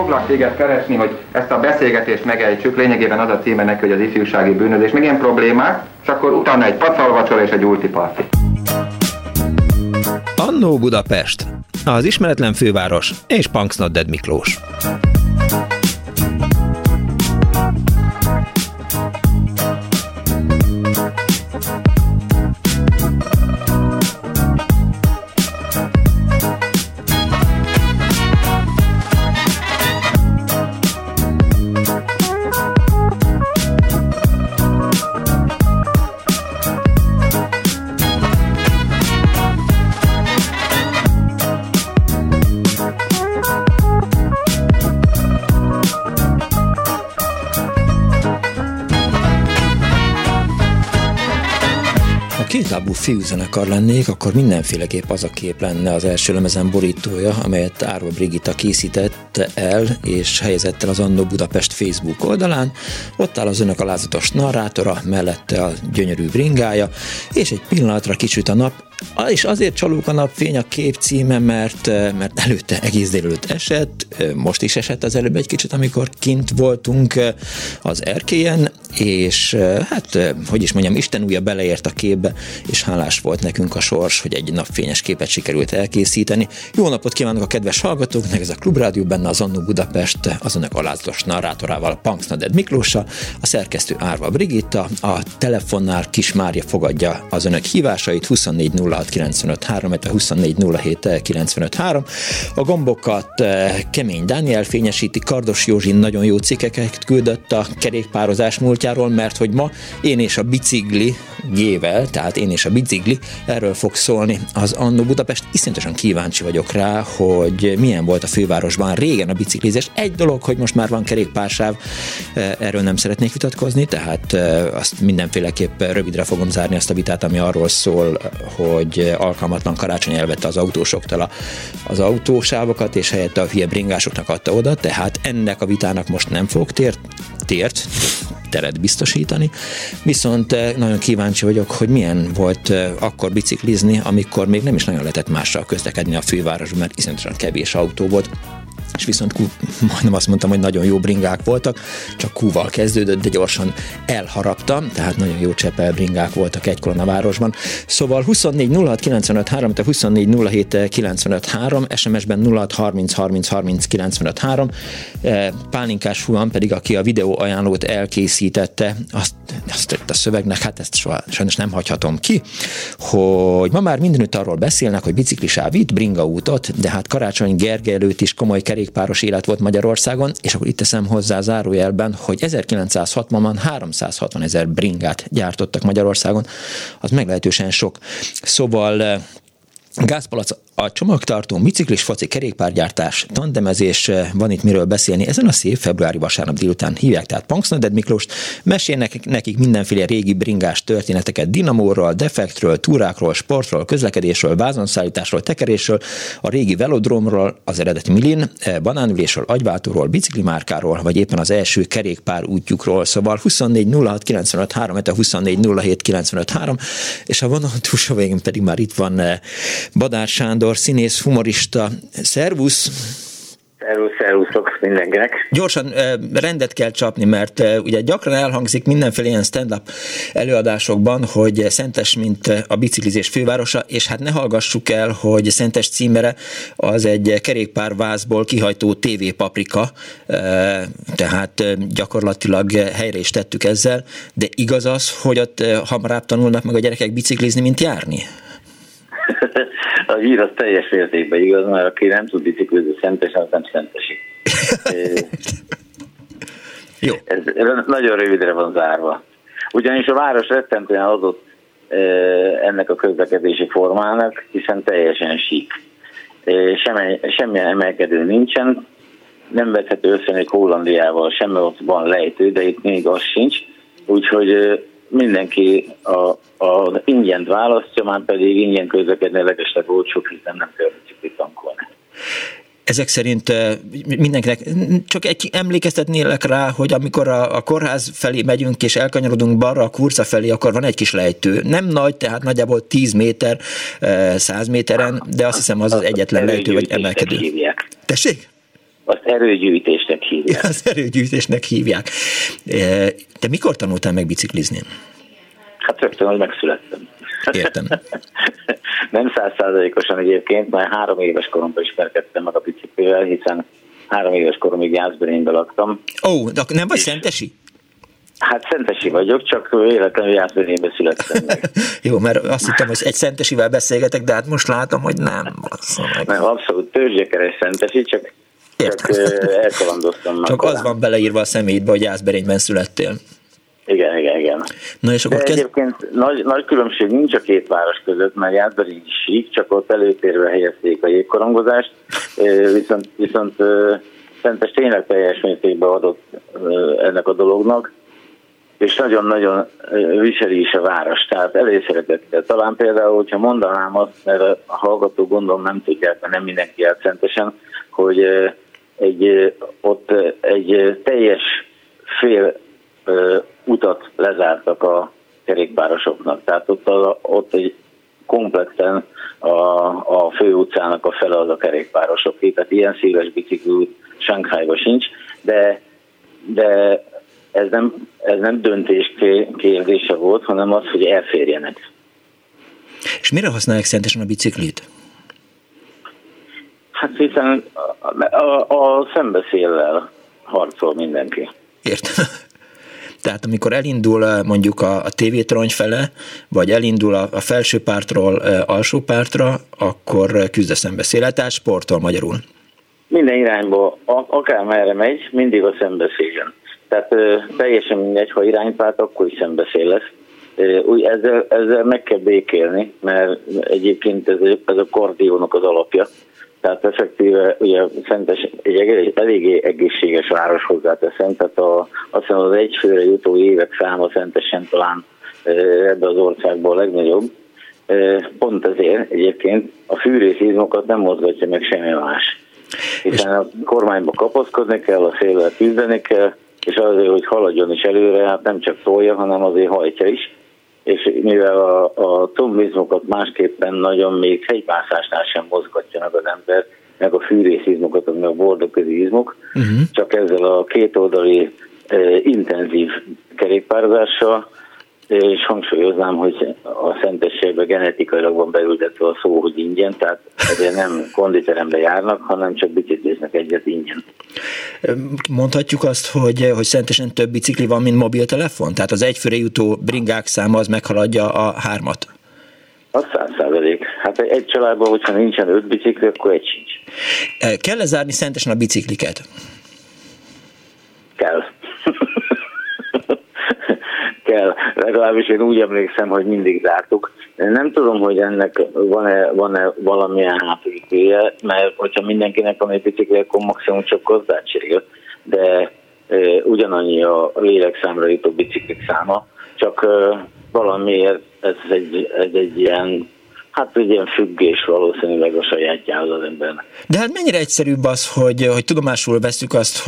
foglak téged keresni, hogy ezt a beszélgetést megejtsük. Lényegében az a címe neki, hogy az ifjúsági bűnözés, meg ilyen problémák, és akkor utána egy pacalvacsora és egy ultiparti. Andó Budapest, az ismeretlen főváros és Punk's Not Dead Miklós. Fiú zenekar lennék, akkor mindenféleképp az a kép lenne az első lemezen borítója, amelyet Árva Brigitta készített el és helyezett el az Andó Budapest Facebook oldalán. Ott áll az önök alázatos narrátora, mellette a gyönyörű bringája, és egy pillanatra kisüt a nap, és azért csalók a napfény a kép címe, mert előtte egész délelőtt esett, most is esett az előbb egy kicsit, amikor kint voltunk az erkélyen, és hát, hogy is mondjam, Isten ujja beleért a képbe, és hálás volt nekünk a sors, hogy egy napfényes képet sikerült elkészíteni. Jó napot kívánok a kedves hallgatóknak, ez a Klubrádió, benne az Andó Budapest, az önök alázatos narrátorával, a Punk's Not Dead Miklóssal, a szerkesztő Árva Brigitta, a telefonnál Kis Mária fogadja az önök hívásait, 24 06 95 3, illetve 24 07 95 3. A gombokat Kemény Dániel fényesíti, Kardos Józsi nagyon jó cikkeket küldött a kerékpározás múltjáról, mert hogy ma én és a bicikli G-vel, tehát én és a bicikli, erről fog szólni az Andó Budapest. Iszonyatosan kíváncsi vagyok rá, hogy milyen volt a fővárosban régen a biciklizés. Egy dolog, hogy most már van kerékpársáv, erről nem szeretnék vitatkozni, tehát azt mindenféleképp rövidre fogom zárni azt a vitát, ami arról szól, hogy alkalmatlan karácsony elvette az autósoktól az autósávokat, és helyette a hülye bringásoknak adta oda, tehát ennek a vitának most nem fog teret biztosítani, viszont nagyon kíváncsi vagyok, hogy milyen volt akkor biciklizni, amikor még nem is nagyon lehetett mással közlekedni a fővárosban, mert iszonyatosan kevés autó volt, és viszont majdnem azt mondtam, hogy nagyon jó bringák voltak, csak Q-val kezdődött, de gyorsan elharaptam, tehát nagyon jó Csepel bringák voltak egykor a városban. Szóval 24 06 95 3, tehát 24 07 95 3, SMS-ben 06 30 30 30 95 3. Pálinkás Huan pedig, aki a videó ajánlót elkészítette, azt a szövegnek, hát ezt sajnos nem hagyhatom ki, hogy ma már mindenütt arról beszélnek, hogy biciklisáv itt, bringaútot, de hát Karácsony Gergely előtt is komoly kerékpáros élet volt Magyarországon, és akkor itt teszem hozzá zárójelben, hogy 1960-ban 360 000 bringát gyártottak Magyarországon, az meglehetősen sok. Szóval gázpalac a csomagtartó, biciklis, foci, kerékpárgyártás, tandemezés, van itt miről beszélni. Ezen a szép februári vasárnap délután hívják tehát Punk's Not Dead Miklóst, mesélnek nekik mindenféle régi bringás történeteket dinamóról, defektről, túrákról, sportról, közlekedésről, vázonszállításról, tekerésről, a régi velodrómról, az eredeti milin, banánülésről, agyváltóról, biciklimárkáról, vagy éppen az első kerékpár útjukról. Szóval 24 06 95 3, 24 07 95 3, és a vonal túlsó végén pedig már itt van Badár Sándor, színész, humorista. Szervusz! Szervuszok mindenkinek! Gyorsan rendet kell csapni, mert ugye gyakran elhangzik mindenféle ilyen stand-up előadásokban, hogy Szentes, mint a biciklizés fővárosa, és hát ne hallgassuk el, hogy Szentes címere az egy kerékpárvázból kihajtó tévépaprika, tehát gyakorlatilag helyre is tettük ezzel, de igaz az, hogy ott hamarabb tanulnak meg a gyerekek biciklizni, mint járni? A hír az teljes mértékben igaz, mert aki nem tud biciklizni Szentesen, az nem szentesi. Jó. Ez nagyon rövidre van zárva. Ugyanis a város rettentően adott ennek a közlekedési formának, hiszen teljesen sík. Semmilyen emelkedő nincsen, nem vethető össze még Hollandiával, semmi, ott van lejtő, de itt még az sincs, úgyhogy mindenki az ingyent választja, már pedig ingyen közlekedni legesleg olcsóbb, hiszen nem kell biciklit tankolni. Ezek szerint mindenkinek csak egy emlékeztetnélek rá, hogy amikor a kórház felé megyünk és elkanyarodunk balra a Kurca felé, akkor van egy kis lejtő. Nem nagy, tehát nagyjából 10 méter, 100 méteren, de azt hiszem az az egyetlen lejtő, vagy emelkedő. Tessék? Azt erőgyűjtésnek hívják. Az erőgyűjtésnek hívják. Te mikor tanultál meg biciklizni? Hát rögtön, hogy megszülettem. Értem. Nem 100%-osan egyébként, már 3 éves koromban ismerkedtem meg a biciklivel, hiszen 3 éves koromig Jászberényben laktam. Ó, de nem vagy szentesi? Hát szentesi vagyok, csak életlenül Jászberényben születtem meg. Jó, mert azt hittem, hogy egy szentesivel beszélgetek, de hát most látom, hogy nem. Nem, abszolút törzsgyökeres szentesi, csak elkalandoztam már. Csak az van beleírva a személyedbe, hogy Jászberényben születtél. Igen. Na és akkor egyébként nagy különbség nincs a két város között, mert Jászberény is sík, csak ott előtérbe helyezték a jégkorongozást, viszont Szentes tényleg teljes mértékben adott ennek a dolognak, és nagyon-nagyon viseli is a város, tehát előszeretettel. Talán például, hogyha mondanám azt, mert a hallgatók gondolom nem tudják, mert nem mindenki járt Szentesen, hogy ott egy teljes fél utat lezártak a kerékpárosoknak. Tehát ott egy komplexen a főutcának a fele az a kerékpárosok. Tehát ilyen széles biciklút Sanghajban sincs, de ez nem döntés kérdése volt, hanem az, hogy elférjenek. És mire használják Szentesen a biciklit? Hát hiszen a szembeszéllel harcol mindenki. Értem. Tehát amikor elindul mondjuk a tévétrony fele, vagy elindul a felső pártról alsó pártra, akkor küzd a szembeszéllel, tehát sporttól magyarul. Minden irányból, akármerre megy, mindig a szembeszélen. Tehát teljesen mindegy, ha iránypárt, akkor is szembeszél lesz. Ezzel meg kell békélni, mert egyébként ez a kardiónak az alapja. Tehát effektíve, ugye Szentes egy eléggé egészséges város hozzáteszem, tehát azt hiszem az egyfőre jutó évek száma Szentesen talán ebbe az országban a legnagyobb. Pont ezért egyébként a fűrészizmokat nem mozgatja meg semmi más. Hiszen a kormányba kapaszkodni kell, a széllel küzdeni kell, és azért, hogy haladjon is előre, hát nem csak szólja, hanem azért hajtja is. És mivel a tombizmokat másképpen nagyon még hegymászásnál sem mozgatjanak az ember, meg a fűrészizmokat, meg a bordoközi izmok, csak ezzel a kétoldali intenzív kerékpározással, és hangsúlyoznám, hogy a Szentességben genetikailag van beültetve a szó, hogy ingyen, tehát ezért nem konditerembe járnak, hanem csak bicikliznek egyet ingyen. Mondhatjuk azt, hogy Szentesen több bicikli van, mint mobiltelefon? Tehát az egyfőre jutó bringák száma az meghaladja a 3-at? Az 100%. Hát egy családban, hogyha nincsen 5 bicikli, akkor egy sincs. Kell lezárni Szentesen a bicikliket? Kell. Kell. Legalábbis én úgy emlékszem, hogy mindig zártuk. Nem tudom, hogy ennek van-e valamilyen hátulütője, mert hogyha mindenkinek van egy bicikli, akkor maximum csak gazdátséga, de ugyanannyi a lélekszámra jutó biciklik száma, csak valamiért ez egy ilyen, hát egy ilyen függés valószínűleg a sajátjához az embernek. De hát mennyire egyszerűbb az, hogy tudomásul veszük azt,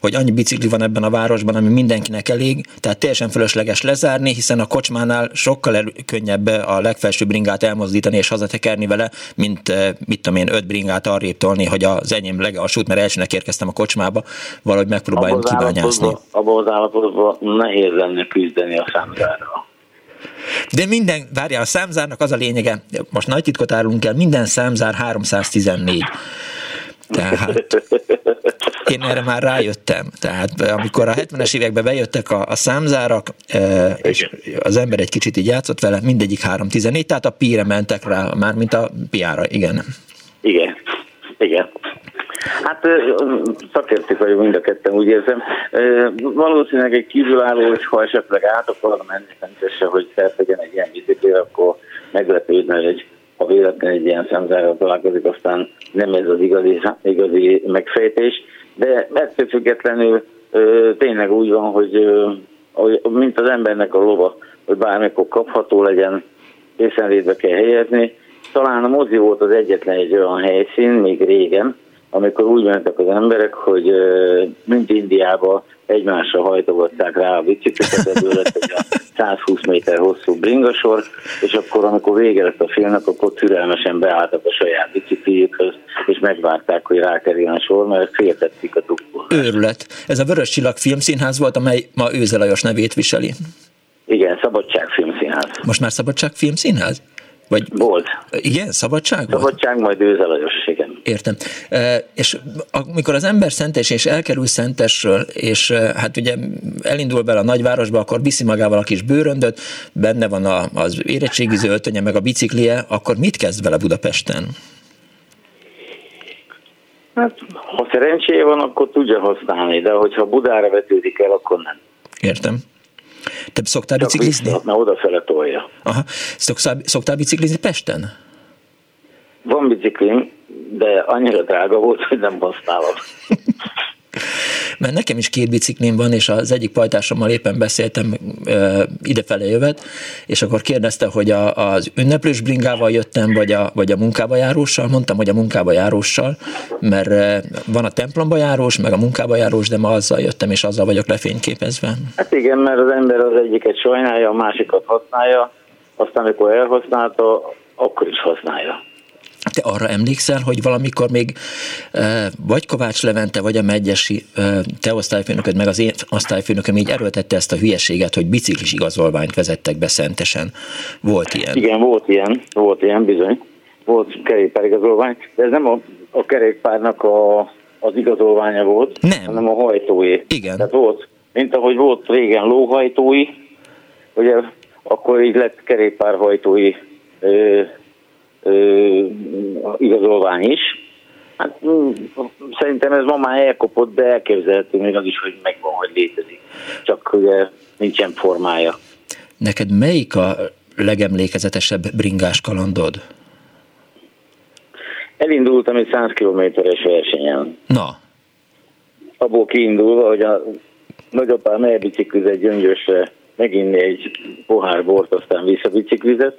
hogy annyi bicikli van ebben a városban, ami mindenkinek elég, tehát teljesen fölösleges lezárni, hiszen a kocsmánál sokkal könnyebb a legfelsőbb bringát elmozdítani és hazatekerni vele, mint mit tudom én, 5 bringát arrébb tolni, hogy az enyém legalsót, mert elsőnek érkeztem a kocsmába, valahogy megpróbáljuk kibányászni. Abban az állapotban nehéz lenne küzdeni a számzárral. De várjál, a számzárnak az a lényege, most nagy titkot árulunk el, minden számzár 314. Tehát én erre már rájöttem. Tehát amikor a 70-es években bejöttek a számzárak, és az ember egy kicsit így játszott vele, mindegyik 314, tehát a pi-re mentek rá, mármint a pi-ra, igen. Igen, igen. Hát szakértők vagyok mind a ketten, úgy érzem. Valószínűleg egy kívülálló, és ha esetleg át akar menni, természetesen, hogy feltegyen egy ilyen biciklire, akkor meglepődne, hogy ha véletlenül egy ilyen számzárral találkozik, aztán nem ez az igazi megfejtés. De ettől függetlenül tényleg úgy van, hogy mint az embernek a lova, hogy bármikor kapható legyen, észenlétbe kell helyezni. Talán a mozi volt az egyetlen egy olyan helyszín, még régen, amikor úgy mentek az emberek, hogy mint Indiában egymásra hajtogatták rá a bicikliket, ebből lett egy 120 méter hosszú bringasor, és akkor, amikor vége lett a filmnek, akkor türelmesen beálltak a saját bicikliükhöz, és megvárták, hogy rákerüljön a sor, mert féltették a dugót. Őrület. Ez a Vörös Csillag Filmszínház volt, amely ma Őze Lajos nevét viseli. Igen, Szabadság Filmszínház. Most már Szabadság Filmszínház? Vagy... Volt. Igen, Szabadság volt? Szabadság, majd Őze Lajos, igen. Értem. És amikor az ember Szentes és elkerül Szentesről, és hát ugye elindul bele a nagyvárosba, akkor viszi magával a kis bőröndöt, benne van az érettségiző öltönye, meg a biciklije, akkor mit kezd vele Budapesten? Hát, ha szerencséje van, akkor tudja használni, de hogyha Budára vetődik el, akkor nem. Értem. Te szoktál biciklizni? Na, odafele tolja. Aha. Szoktál biciklizni Pesten? Van biciklim, de annyira drága volt, hogy nem használom. Mert nekem is 2 biciklim van, és az egyik pajtásommal éppen beszéltem, idefelé jövet, és akkor kérdezte, hogy az ünneplős bringával jöttem, vagy a munkába járóssal. Mondtam, hogy a munkába járóssal, mert van a templomba járós, meg a munkába járós, de ma azzal jöttem, és azzal vagyok lefényképezve. Hát igen, mert az ember az egyiket sajnálja, a másikat használja, aztán amikor elhasználta, akkor is használja. Te arra emlékszel, hogy valamikor még vagy Kovács Levente, vagy a Megyesi te osztályfőnököd, meg az én osztályfőnököm így erőltette ezt a hülyeséget, hogy biciklis igazolványt vezettek be Szentesen. Volt ilyen? Igen, volt ilyen, bizony. Volt kerékpárigazolvány, de ez nem a kerékpárnak az igazolványa volt, nem, hanem a hajtói. Igen. Tehát volt, mint ahogy volt régen lóhajtói, ugye akkor így lett kerékpárhajtói igazolvány is. Hát, szerintem ez ma már elkopott, de elképzelhető még az is, hogy megvan, hogy létezik. Csak ugye nincsen formája. Neked melyik a legemlékezetesebb bringás kalandod? Elindultam egy 100 kilométeres versenyen. Na? Abból kiindulva, hogy a nagyapám elbiciklizett Gyöngyösre meginni egy pohár bort, aztán visszabiciklizett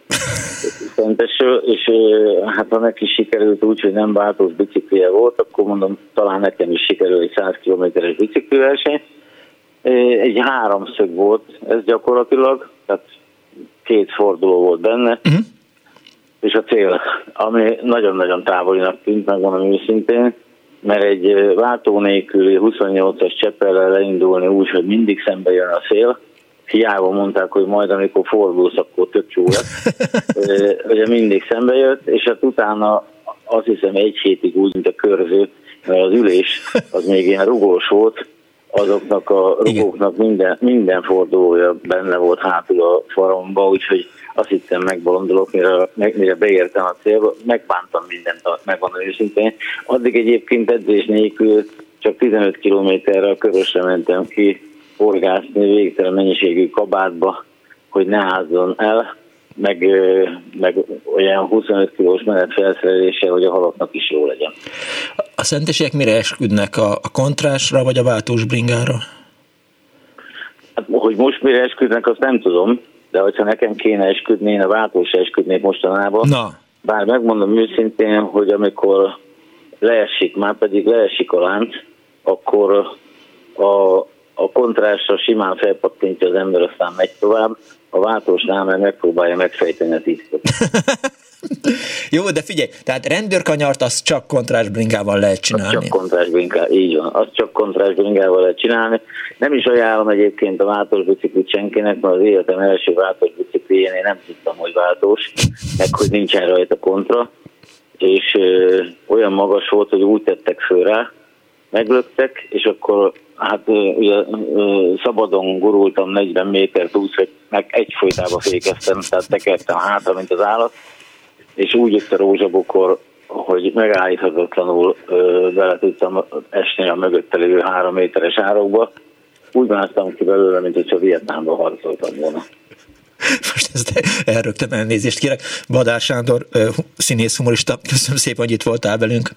Szentesről, és hát ha neki sikerült úgy, hogy nem változó biciklije volt, akkor mondom, talán nekem is sikerül egy 100 kilométeres bicikliverseny. Egy 3 szög volt ez gyakorlatilag, tehát 2 forduló volt benne, és a cél, ami nagyon-nagyon távolinak tűnt, megmondom őszintén, mert egy váltó nélküli 28-as Csepelre leindulni úgy, hogy mindig szembe jön a szél, hiába mondták, hogy majd amikor fordulsz, akkor tök jó lesz. Ugye mindig szembe jött, és hát utána azt hiszem 1 hétig úgy, mint a körző, mert az ülés az még ilyen rugós volt, azoknak a rugóknak minden fordulója benne volt hátul a faromba, úgyhogy azt hittem megbolondulok, mire beértem a célba, megbántam mindent, megmondom őszintén. Addig egyébként edzés nélkül csak 15 kilométerre a körösre mentem ki, horgászni végtelen mennyiségű kabátba, hogy ne házzon el, meg olyan 25 kilós menetfelszereléssel, hogy a halaknak is jó legyen. A szentesiek mire esküdnek? A kontrásra, vagy a váltós bringára? Hát, hogy most mire esküdnek, azt nem tudom, de hogyha nekem kéne esküdni, én a váltósra esküdnék mostanában. Na. Bár megmondom őszintén, hogy amikor leesik, már pedig leesik a lánc, akkor a kontrásra simán felpattintja az ember, aztán megy tovább, a váltósnál már megpróbálja megfejteni a tisztot. Jó, de figyelj, tehát rendőrkanyart azt csak kontrásbringával lehet csinálni. Azt csak kontrásbringával, így van, azt csak kontrásbringával lehet csinálni. Nem is ajánlom egyébként a váltós biciklit senkinek, mert az életem első váltós biciklijén én nem tudtam, hogy váltós, meg hogy nincsen rajta kontra, és olyan magas volt, hogy úgy tettek föl rá, meglöktek, és akkor hát ugye szabadon gurultam 40 métert úgy, hogy meg egyfolytában fékeztem, tehát tekertem hátra, mint az állat, és úgy jött a rózsabokor, hogy megállíthatatlanul bele tudtam esni a mögötte lévő 3 méteres árokba. Úgy másztam ki belőle, mint hogyha Vietnámban harcoltam volna. Most ezt elrögtem, elnézést kérek. Badár Sándor, színész humorista, köszönöm szépen, hogy itt voltál velünk.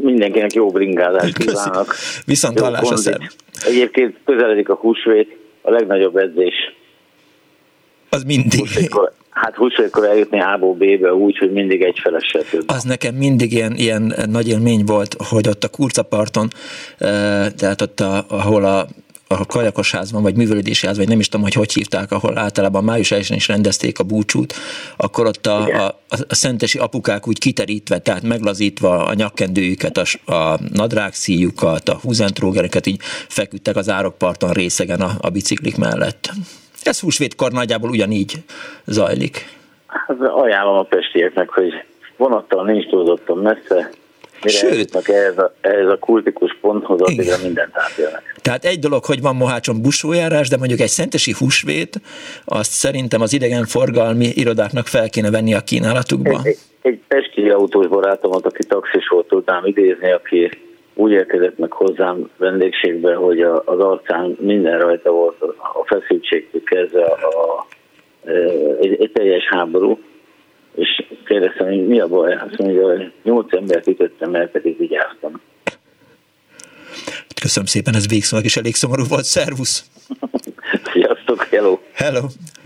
Mindenkinek jó bringázást kívánok. Viszont hallásra szerint. Egyébként közeledik a húsvét, a legnagyobb edzés. Az mindig. Húsvétkor eljutni A-ból B-be úgy, hogy mindig egyfelessel több. Az nekem mindig ilyen nagy élmény volt, hogy ott a Kurcaparton, tehát ott, ahol a kajakosházban, vagy művelődési házban, vagy nem is tudom, hogy hívták, ahol általában május 1-én is rendezték a búcsút, akkor ott a szentesi apukák úgy kiterítve, tehát meglazítva a nyakkendőjüket, a nadrágszíjukat, a húzentrógereket így feküdtek az árokparton részegen a biciklik mellett. Ez húsvétkor nagyjából ugyanígy zajlik. Hát ajánlom a pestieknek, hogy vonattal nincs túlzottan messze, mire ehhez a kultikus ponthoz, addigra mindent átélnek. Tehát egy dolog, hogy van Mohácson busójárás, de mondjuk egy szentesi húsvét, azt szerintem az idegenforgalmi irodáknak fel kéne venni a kínálatukba. Egy pesti autós barátomat, aki taxis volt, tudnám idézni, aki úgy érkezett meg hozzám vendégségbe, hogy az arcán minden rajta volt, a feszültségtől kezdve egy teljes háború, és kérdeztem, hogy mi a baj? Azt mondja, hogy 8 embert ütöttem, mert pedig vigyáztam. Köszönöm szépen, ez végszónak is elég szomorú volt. Szervusz! Sziasztok, hello! Hello!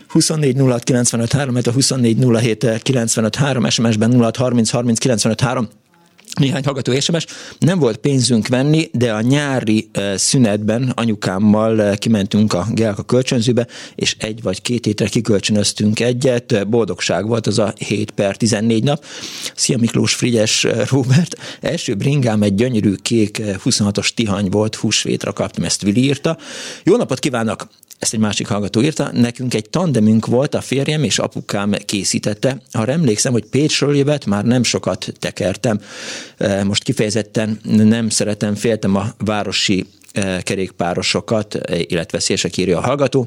24 06 95 3, a 24 07 95 3, SMS-ben 06 30 30 95 3. Néhány hallgató SMS, nem volt pénzünk venni, de a nyári szünetben anyukámmal kimentünk a Gelka kölcsönzőbe, és 1 vagy 2 hétre kikölcsönöztünk egyet, boldogság volt az a 7/14 nap. Szia Miklós, Frigyes, Róbert, első bringám egy gyönyörű kék 26-os tihany volt, húsvétra kaptam, ezt Vili írta. Jó napot kívánok! Ezt egy másik hallgató írta, nekünk egy tandemünk volt, a férjem és apukám készítette. Arra emlékszem, hogy Pécsről jövet, már nem sokat tekertem. Most kifejezetten nem szeretem, féltem a városi kerékpárosokat, életveszélyesek, írja a hallgató.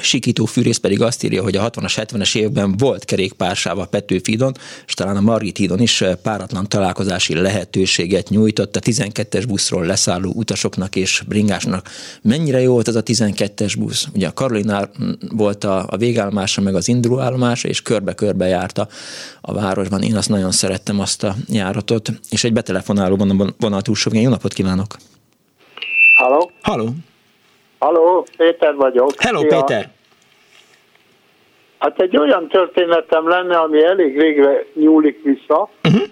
Sikító Fűrész pedig azt írja, hogy a 60-as, 70-es években volt kerékpársával Petőfi hídon, és talán a Margit hídon is páratlan találkozási lehetőséget nyújtott a 12-es buszról leszálló utasoknak és bringásnak. Mennyire jó volt az a 12-es busz? Ugye a Karolinál volt a végállomása, meg az indulóállomása, és körbe-körbe járta a városban. Én azt nagyon szerettem, azt a járatot. És egy betelefonálóban a túlsóvén. Jó napot kívánok! Halló! Halló! Halló, Péter vagyok. Hello, szia. Péter! Hát egy olyan történetem lenne, ami elég régre nyúlik vissza. Uh-huh.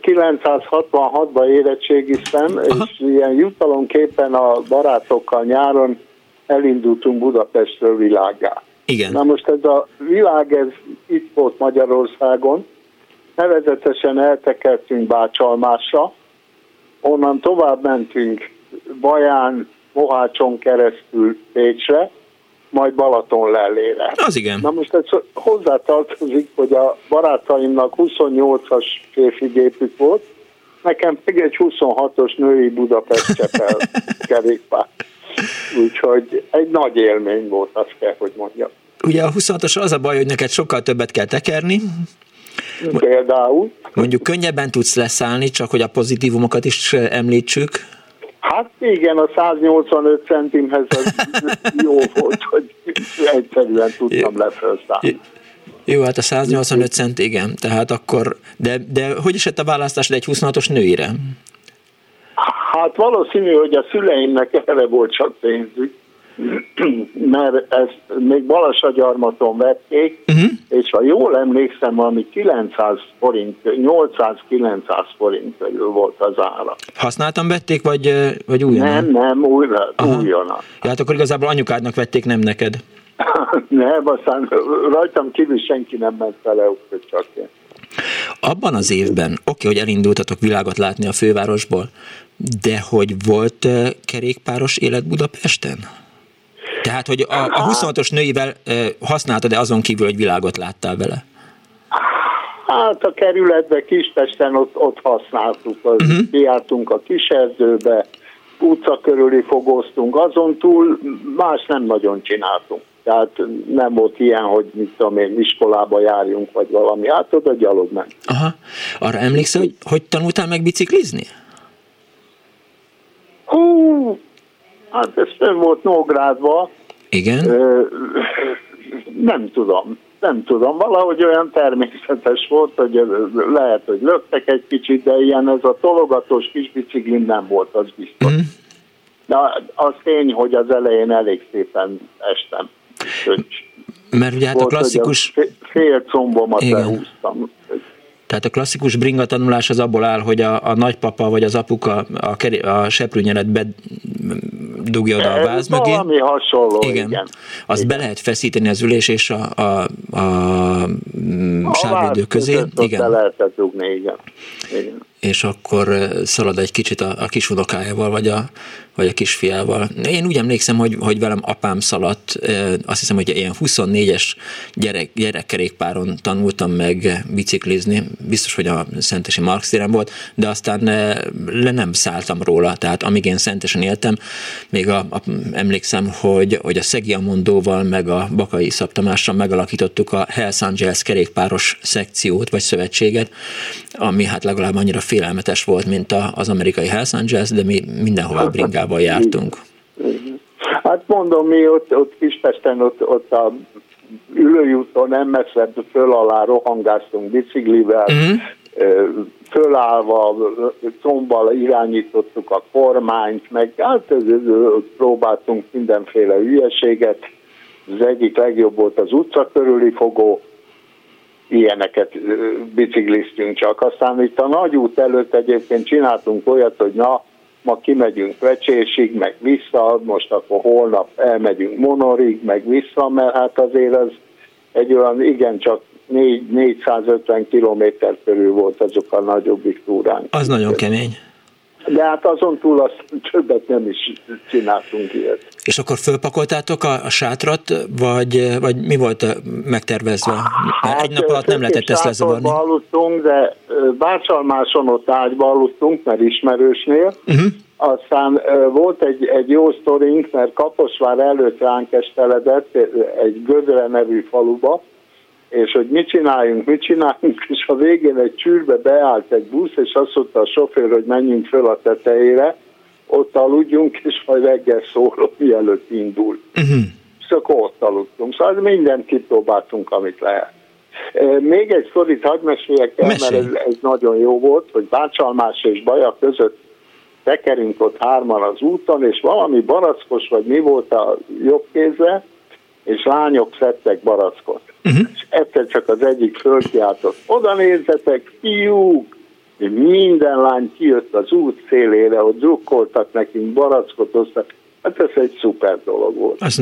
1966-ban érettségiztem, uh-huh. és ilyen jutalomképpen a barátokkal nyáron elindultunk Budapestről világgá. Igen. Na most ez a világ, ez itt volt Magyarországon. Nevezetesen eltekertünk Bácsalmásra. Onnan tovább mentünk Baján, Mohácson keresztül Pécsre, majd Balatonlellére. Az igen. Na most ez hozzátartozik, hogy a barátaimnak 28-as férfigépük volt, nekem meg egy 26-os női Budapest Csepel kerékpár. Úgyhogy egy nagy élmény volt, azt kell, hogy mondjam. Ugye a 26-os az a baj, hogy neked sokkal többet kell tekerni. Például. Mondjuk könnyebben tudsz leszállni, csak hogy a pozitívumokat is említsük. Hát igen, a 185 centimhez jó volt, hogy egyszerűen tudtam lefelszállni. Jó, hát a 185 cent, igen, tehát akkor, de hogy is lett a választás egy 26-os nőire? Hát valószínű, hogy a szüleimnek erre volt csak pénzük, mert ezt még Balassagyarmaton vették, uh-huh. és ha jól emlékszem, ami 900 forint, 800-900 forint volt az ára. Használtan vették, vagy újonnan? Nem, újonnan. Ja, hát akkor igazából anyukádnak vették, nem neked? Nem, aztán rajtam kívül senki nem ment vele, úgyhogy csak én. Abban az évben, oké, hogy elindultatok világot látni a fővárosból, de hogy volt kerékpáros élet Budapesten? Tehát, hogy a 26-os nőivel használtad, de azon kívül, hogy világot láttál vele? Hát a kerületben, Kispesten ott használtuk. Uh-huh. Kijártunk a Kiserdőbe, utca körüli fogoztunk, azon túl más nem nagyon csináltunk. Tehát nem volt ilyen, hogy mit tudom én, iskolába járjunk, vagy valami. Hát oda gyalog ment. Aha. Arra emlékszel, hogy tanultál meg biciklizni? Hát ez nem volt Nógrádban. Igen? Nem tudom. Valahogy olyan természetes volt, hogy lehet, hogy löktek egy kicsit, de ilyen ez a tologatós kis biciklim nem volt, az biztos. Mm. De az tény, hogy az elején elég szépen estem. Mert ugye hát volt, a klasszikus... Fél combomat lehúztam. Tehát a klasszikus bringa tanulás az abból áll, hogy a nagypapa vagy az apuka a seprűnyelet dugja oda a váz mögé. Valami hasonló, igen. Azt be lehet feszíteni az ülés és a sávvédő közé. Igen. Be lehetett dugni, igen. És akkor szalad egy kicsit a kisunokájával, vagy a kisfiával. Én úgy emlékszem, hogy velem apám szaladt, azt hiszem, hogy ilyen 24-es gyerekkerékpáron tanultam meg biciklizni, biztos, hogy a szentesi Marx téren volt, de aztán le nem szálltam róla, tehát amíg én Szentesen éltem, még emlékszem, hogy a Szegi Amondóval, meg a Bakai Szab Tamással megalakítottuk a Hells Angels kerékpáros szekciót, vagy szövetséget, ami hát legalább annyira félelmetes volt, mint az amerikai Hells Angels, de mi mindenhova bringával jártunk. Hát mondom, mi ott Kispesten, ott a ülőjúton nem messze föl alá rohangáztunk biciklivel, fölállva, combbal irányítottuk a kormányt, meg hát próbáltunk mindenféle hülyeséget. Az egyik legjobb volt az utca körüli fogó, ilyeneket bicikliztünk csak. Aztán itt a nagy út előtt egyébként csináltunk olyat, hogy ma kimegyünk Vecsésig, meg vissza, most akkor holnap elmegyünk Monorig, meg vissza, mert hát azért az egy olyan igencsak 450 kilométer körül volt azok a nagyobbik túránk. Az nagyon kemény. De hát azon túl azt többet nem is csináltunk ilyet. És akkor fölpakoltátok a sátrat, vagy mi volt megtervezve? Hát, egy nap alatt nem lehetett ezt lezavarni. Aludtunk, de Bácsalmáson ott ágyba aludtunk, mert ismerősnél. Aztán volt egy jó sztorink, mert Kaposvár előtt ránk esteledett egy Gödre nevű faluba, és hogy mit csináljunk, és a végén egy csűrbe beállt egy busz, és azt mondta a sofőr, hogy menjünk föl a tetejére, ott aludjunk, és majd reggel szóló, mielőtt indult. És akkor ott aludtunk. Szóval mindent kipróbáltunk, amit lehet. Még egy sztorit hadd meséljek el, mert ez nagyon jó volt, hogy Bácsalmás és Baja között tekerünk ott hárman az úton, és valami barackos, vagy mi volt a jobb kézre, és lányok szedtek barackot. És egyszer csak az egyik fölkiáltott, oda nézzetek, fiúk! És minden lány kijött az út szélére, ott drukkoltak nekünk, barackot hoztak. Hát ez egy szuper dolog volt. Az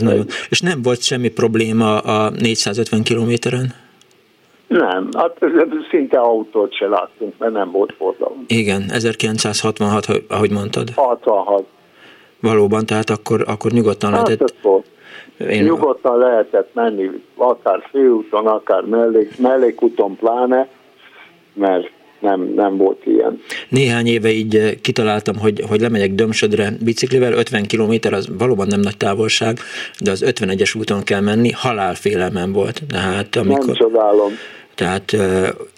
nagyon. És nem volt semmi probléma a 450 kilométeren? Nem, hát szinte autót se láttunk, mert nem volt forgalom. Igen, 1966, ahogy mondtad. 66. Valóban, tehát akkor nyugodtan lehetett. Nyugodtan lehetett menni, akár főúton, akár mellékúton pláne, mert nem volt ilyen. Néhány éve így kitaláltam, hogy lemegyek Dömsödre biciklivel, 50 kilométer az valóban nem nagy távolság, de az 51-es úton kell menni, halálfélelmem volt. Tehát, nem csodálom. Tehát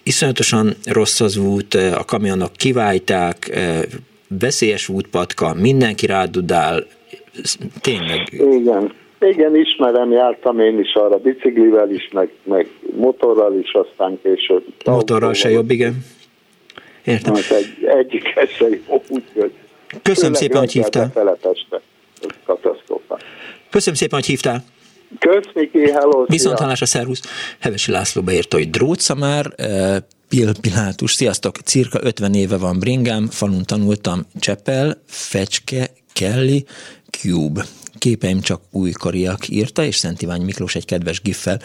iszonyatosan rossz az út, a kamionok kiválták, veszélyes útpatka, mindenki rádudál, tényleg. Igen, ismerem, jártam én is arra biciklivel is, meg motorral is, aztán később. Motorral se jobb, igen. Értem. Hát egyik se jobb, úgyhogy. Köszönöm szépen, hogy hívtál. Köszönöm szépen, hogy hívtál. Kösz, Miki, hello. Viszonthallásra, szervusz. Hevesi László beírta, hogy drótszamár már. Pilátus, sziasztok! Cirka 50 éve van bringám, falun tanultam Csepel, Fecske, Kelly, Cube. Képeim csak újkoriak, írta, és Szent Ivány Miklós egy kedves giffel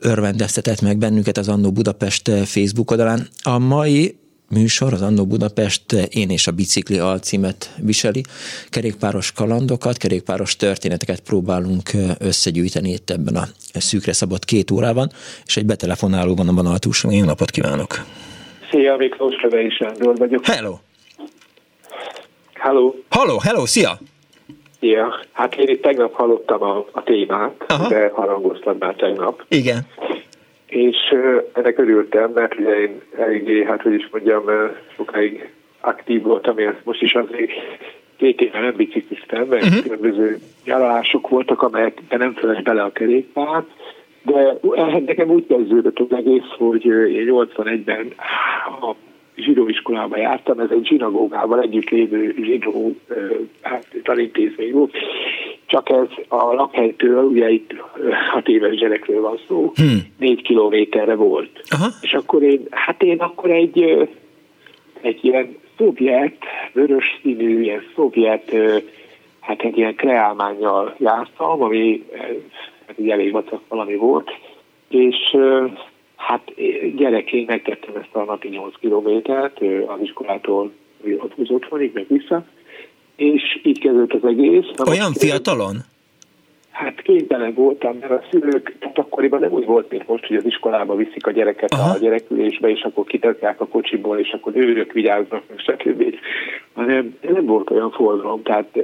örvendeztetett meg bennünket az Andó Budapest Facebook oldalán. A mai műsor, az Andó Budapest Én és a bicikli alcímet viseli. Kerékpáros kalandokat, kerékpáros történeteket próbálunk összegyűjteni itt ebben a szűkre szabott 2 órában, és egy betelefonáló van a vonal túlsón. Jó napot kívánok! Szia, Miklós, Klubrádió Sándor vagyok. Hello, szia! Ja, hát én itt tegnap hallottam a témát, de harangoztam már tegnap. Igen. És ennek örültem, mert ugye én eléggé, hát hogy is mondjam, sokáig aktív voltam, én most is azért 2 éve nem bicikliztem, mert különböző nyaralások voltak, amelyekben nem fölött bele a kerékpár, de nekem úgy kezdődött az egész, hogy én 81-ben a zsidóiskolába jártam, ez egy zsinagógával együtt lévő zsidó tanintézmény volt, csak ez a lakhelytől, ugye itt 6 éves gyerekről van szó, 4 kilométerre volt. Aha. És akkor én akkor egy ilyen szovjet vörös színű, ilyen szovjet, hát egy ilyen kreálmánnyal jártam, ami hát egy elég vacak valami volt, és hát gyerekként megtettem ezt a napi 8 kilométert az iskolától ott az otthonig, meg vissza, és így kezdődött az egész. Olyan fiatalon? Hát kénytelen voltam, mert a szülők, tehát akkoriban nem úgy volt, mint most, hogy az iskolába viszik a gyereket a gyerekülésbe, és akkor kitetják a kocsiból, és akkor őrök vigyáznak, stb. Hanem nem volt olyan forgalom, tehát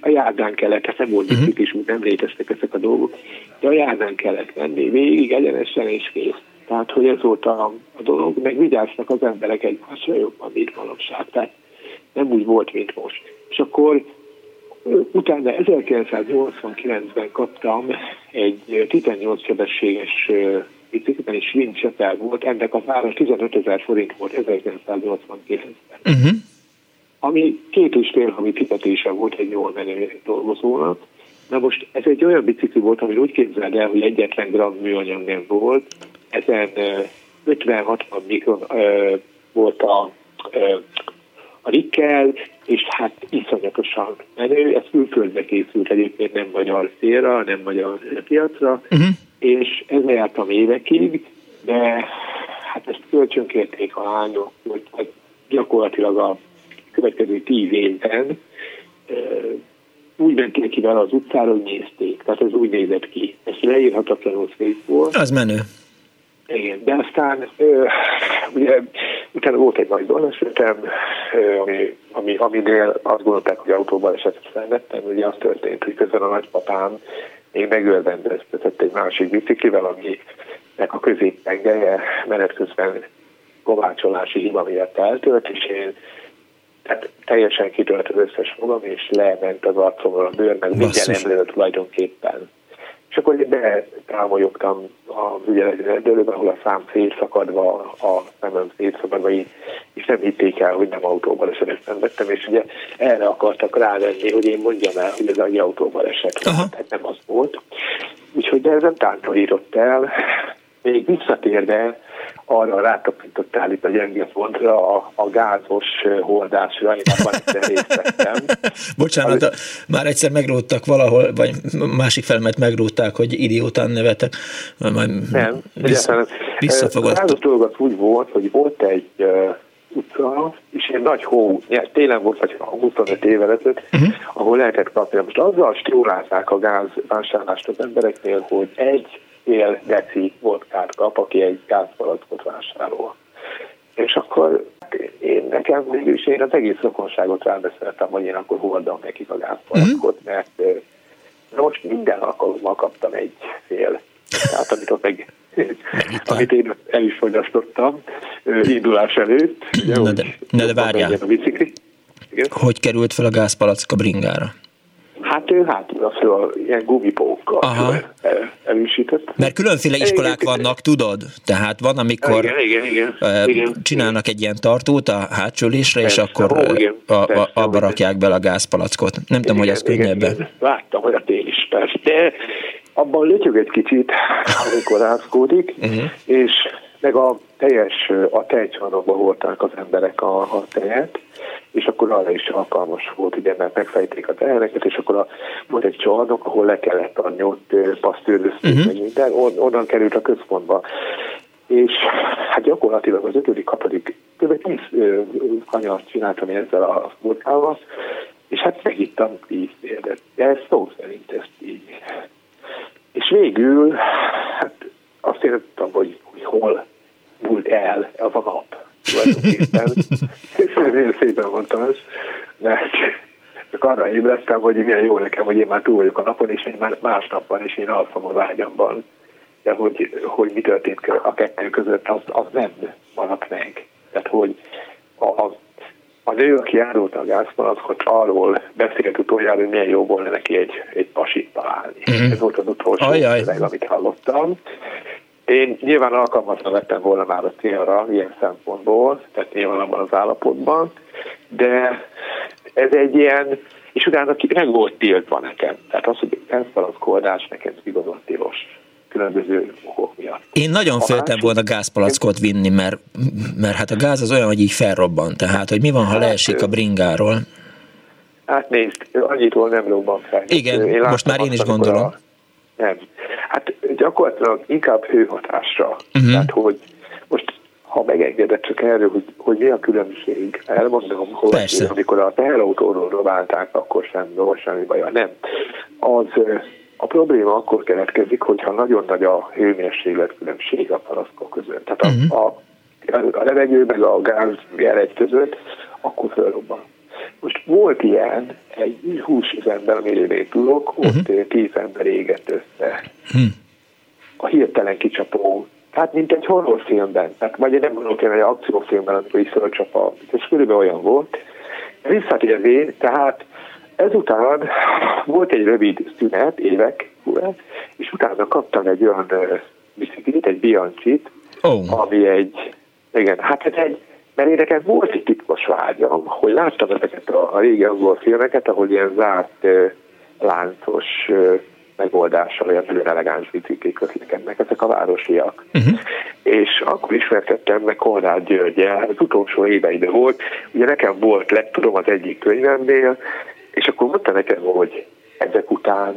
a járdán kellett, ezt nem volt itt is, úgy nem léteztek ezek a dolgok, de a járdán kellett menni, végig egyenesen és kész. Tehát, hogy ez volt a dolog, meg vigyáznak az emberek egymásra jobban, mint valóság, tehát nem úgy volt, mint most. És akkor utána 1989-ben kaptam egy 18 sebességes bicikliben, és Svin Csepel volt, ennek az ára 15 000 forint volt 1989-ben. Uh-huh. Ami 2,5 havi fizetése volt egy jól menő dolgozónak. Na most ez egy olyan bicikli volt, amit úgy képzeld el, hogy egyetlen gramm műanyag nem volt, ezen 50-60 mikron volt a nikkel, és hát iszonyatosan menő, ez külföldre készült egyébként, nem magyar célra, nem magyar piacra, és ezzel jártam évekig, de hát ezt kölcsönkérték a lányok, hogy hát gyakorlatilag a következő 10 évben úgy mentél ki vele az utcára, hogy nézték, tehát ez úgy nézett ki. Ez leírhatatlanul szép volt. Az menő. Igen, de aztán ugye utána volt egy nagy balesetem, aminél azt gondolták, hogy autóbalesetet szenvedtem, ugye az történt, hogy közben a nagypapám még megőrbendeztetett egy másik biciklivel, aminek a középpengeje menet közben kovácsolási hiba miatt eltört, és én tehát teljesen kitölt az összes magam, és lement az arcomról a bőr, mert minden emlélet tulajdonképpen. És akkor én betámolyogtam az ügyeletben, ahol a szám szétszakadva, a szemem szétszakadva, és nem hitték el, hogy nem autóbalesetben vettem, és ugye erre akartak rávenni, hogy én mondjam el, hogy ez annyi autóbaleset, tehát nem az volt. Úgyhogy de ez nem tántorírott el, még visszatérve arra rátapintottál itt a gyenge pontra, a gázos hordásra, én abban egyszer részt vettem. Bocsánat, már egyszer megróttak valahol, vagy másik felmet megrótták, hogy idiótán nevetek. Nem, visszafogadtak. A gázos dolog úgy volt, hogy volt egy utca, és egy nagy hó, télen volt, vagy 25 évvel ezelőtt, ahol lehetett kapni. Most azzal stúrálták a gázvásárlást az embereknél, hogy egy fél deci vodkát kap, aki egy gázpalackot vásárol. És akkor én az egész rokonságot rábeszéltem, hogy én akkor hordam nekik a gázpalackot, mert most minden alkalommal kaptam egy fél. Tehát amit én el is fogyasztottam indulás előtt. De várjál, hogy került fel a gázpalack a bringára? Hát ő hátul a ilyen gumipókkal elüsített. Mert különféle iskolák vannak, tudod? Tehát van, amikor csinálnak egy ilyen tartót a hátsó ülésre, és akkor abba rakják bele a gázpalackot. Nem tudom, hogy ez könnyebben. Láttam, hogy a tél is, persze. De abban lötyög egy kicsit, amikor rászkódik, és meg a tejcsarnokban hordták az emberek a tejet, és akkor arra is alkalmas volt, ugye, mert megfejték a teheneket, és akkor volt egy csarnok, ahol le kellett a nyott pasztőrözték, meg minden, onnan került a központba. És hát gyakorlatilag az 5.-6. kb. 10 kanyart csináltam ezzel a vodkával, és hát megittam 10 félre, de ez szó szerint ezt így. És végül, hát azt értem, hogy hol múlt el az a nap. Én szépen mondtam ezt, mert csak arra ébreztem, hogy milyen jó nekem, hogy én már túl vagyok a napon, és én már másnap van, és én alszom a vágyamban. De hogy mi történt a kettő között, az nem maradt meg. Tehát, hogy a nő, aki árulta a gázpalackot, arról beszélt utoljára, hogy milyen jó volna neki egy pasit találni. Ez volt az utolsó szöveg, amit hallottam. Én nyilván alkalmazva vettem volna már a célra ilyen szempontból, tehát nyilván abban az állapotban, de ez egy ilyen, és utána meg volt tiltva nekem. Tehát az, hogy gázpalack hordás, nekem igazán tilos. különböző okok miatt. Én nagyon féltem volna gázpalackot vinni, mert hát a gáz az olyan, hogy így felrobban. Tehát, hogy mi van, ha leesik a bringáról? Hát nézd, annyitól nem robban fel. Igen, most már én is gondolom. Nem. Hát gyakorlatilag inkább hőhatásra. Uh-huh. Tehát, hogy most ha megengedett csak erről, hogy mi a különbség, elmondom, hogy persze. Amikor a teherautóról robálták, akkor sem volt semmi baja. Nem. A probléma akkor keletkezik, hogyha nagyon nagy a hőmérsékletkülönbség a palaszkok között. Tehát a levegő meg a gáz jelet között, akkor fölrobban. Most volt ilyen, egy húsüzemben, amiről még tudok, ott 10 ember égett össze. A hirtelen kicsapó. Hát mint egy horrorfilmben, hát, vagy nem gondolok én egy akciófilmben, amikor is fölcsap a... És körülbelül olyan volt. Visszatérvén, tehát ezután volt egy rövid szünet, évek, és utána kaptam egy olyan biciklit, egy Bianchit, ami egy... Igen, hát ez egy... Mert én nekem volt egy titkos vágyam, hogy láttam ezeket a régi angol filmeket, ahol ilyen zárt, láncos megoldással, olyan nagyon elegáns biciklik közlekednek, ezek a városiak. Uh-huh. És akkor ismertettem meg Konrád Györgyel, az utolsó éveiben volt, ugye nekem volt, tudom, az egyik könyvemnél, és akkor mondta nekem, hogy ezek után,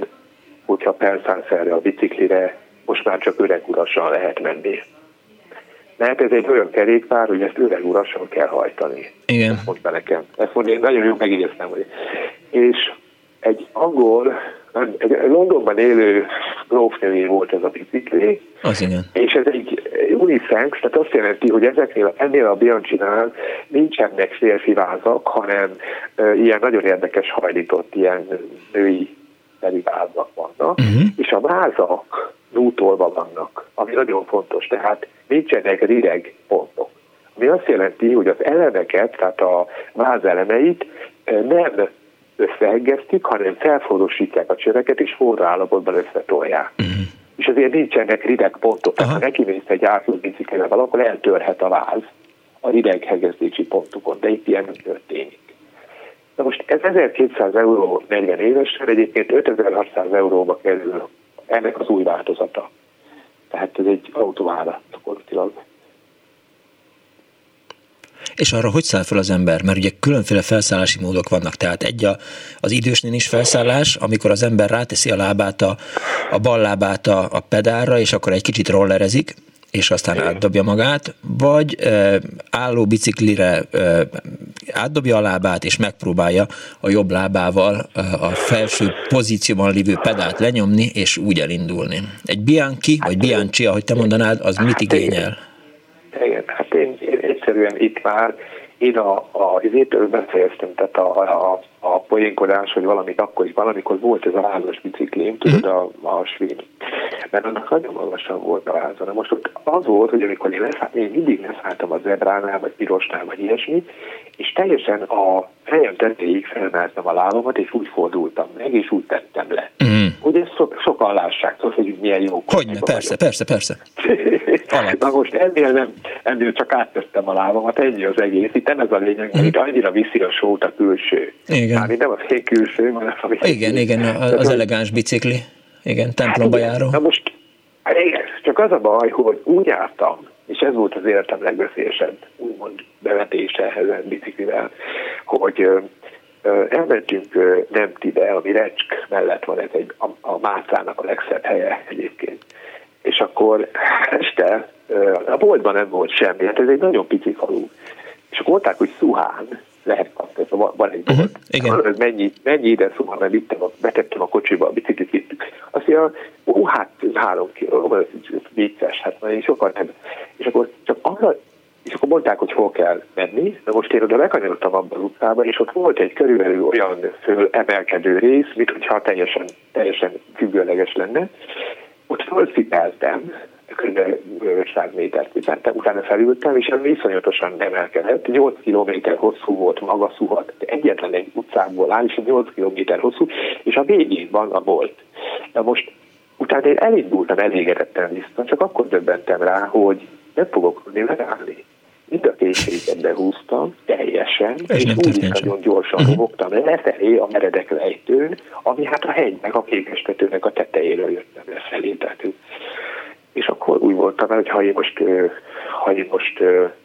hogyha perszánszerre a biciklire, most már csak öregurasan lehet menni. Mert ez egy olyan kerékpár, hogy ezt öregurasan kell hajtani. Igen. Ezt mondta nekem. Ezt mondja, én nagyon jól megígyeztem, hogy... És egy angol, egy Londonban élő grófnővé volt ez a bicikli, és ez egy unisex, tehát azt jelenti, hogy ennél a Bianchinál nincsenek férfi vázak, hanem ilyen nagyon érdekes hajlított ilyen női vázak vannak, és a vázak rútolva vannak, ami nagyon fontos, tehát nincsenek rireg pontok. Ami azt jelenti, hogy az elemeket, tehát a váz elemeit nem összeengesztik, hanem felforrósítják a csöveket, és forrállapotban összetolják. Mm. És azért nincsenek rideg pontok. Tehát ha nekimész egy átlag biciklivel, akkor eltörhet a váz a rideg hegesztési pontokon, de itt ilyen nem történik. Na most ez 1200 euró 40 évesen, egyébként 5600 euróba kerül ennek az új változata. Tehát ez egy autóára gyakorlatilag. És arra hogy száll fel az ember? Mert ugye különféle felszállási módok vannak. Tehát az idősnél is felszállás, amikor az ember ráteszi a lábát, a bal lábát a pedálra, és akkor egy kicsit rollerezik, és aztán átdobja magát, vagy álló biciklire átdobja a lábát, és megpróbálja a jobb lábával a felső pozícióban lévő pedált lenyomni, és úgy elindulni. Egy Bianchi, vagy Bianchi, ahogy te mondanád, az mit igényel? Igen, hát én egyszerűen itt már, én az befejeztem, tehát a poénkodás, hogy valamit akkor is valamikor volt ez a vázas biciklim, tudod, a svéd. Mert annak nagyon magasan volt a váza. Na most ott az volt, hogy amikor én mindig leszálltam a zebránál, vagy pirosnál, vagy ilyesmi, és teljesen a fejem tetejéig felemeltem a lábamat, és úgy fordultam meg, és úgy tettem le. Hogy ezt sokan lássák, szóval, hogy milyen jó. Hogyne, persze. Na most ennél csak áttettem a lábamat, ennyi az egész. Itt nem ez a lényeg, mert itt annyira viszi a sót a külső. Igen. Már itt nem a fél külső, hanem a viszi. Igen, az elegáns bicikli. Igen, templomba járó. Na most, igen, csak az a baj, hogy úgy jártam, és ez volt az életem legveszélyesebb, úgymond bevetése ezen biciklivel, hogy elmentünk Nemtibe, ami Recsk mellett van, ez egy, a Mácának a legszebb helye egyébként. És akkor este a boltban nem volt semmi, hát ez egy nagyon pici falu. És akkor mondták, hogy Szuhán lehet kapni, van egy bolt. Igen. Mennyi ide Szuhán, mert betettem a kocsiba, a biciklit vittük. Azt mondja, hát 3 kiló, vicces, hát már sokan nem. És akkor csak arra, és akkor mondták, hogy hol kell menni, de most én oda lekanyarodtam abban az utcában, és ott volt egy körülbelül olyan fölemelkedő rész, mint hogyha teljesen függőleges lenne. Ott fölcipeltem, kb. 500 métert cipeltem, utána felültem, és viszonyatosan emelkedett. 8 km hosszú volt maga Szuhat, egyetlen egy utcából áll, és 8 km hosszú, és a végén van a bolt. Na most utána én elindultam elégedetten vissza, csak akkor döbbentem rá, hogy nem fogok tudni megállni. Mind a kétségedbe húztam, teljesen, és úgy is nagyon gyorsan robogtam lefelé a meredek lejtőn, ami hát a hegynek, a képestetőnek a tetejéről jöttem lefelé. Tehát és akkor úgy voltam el, hogy ha én most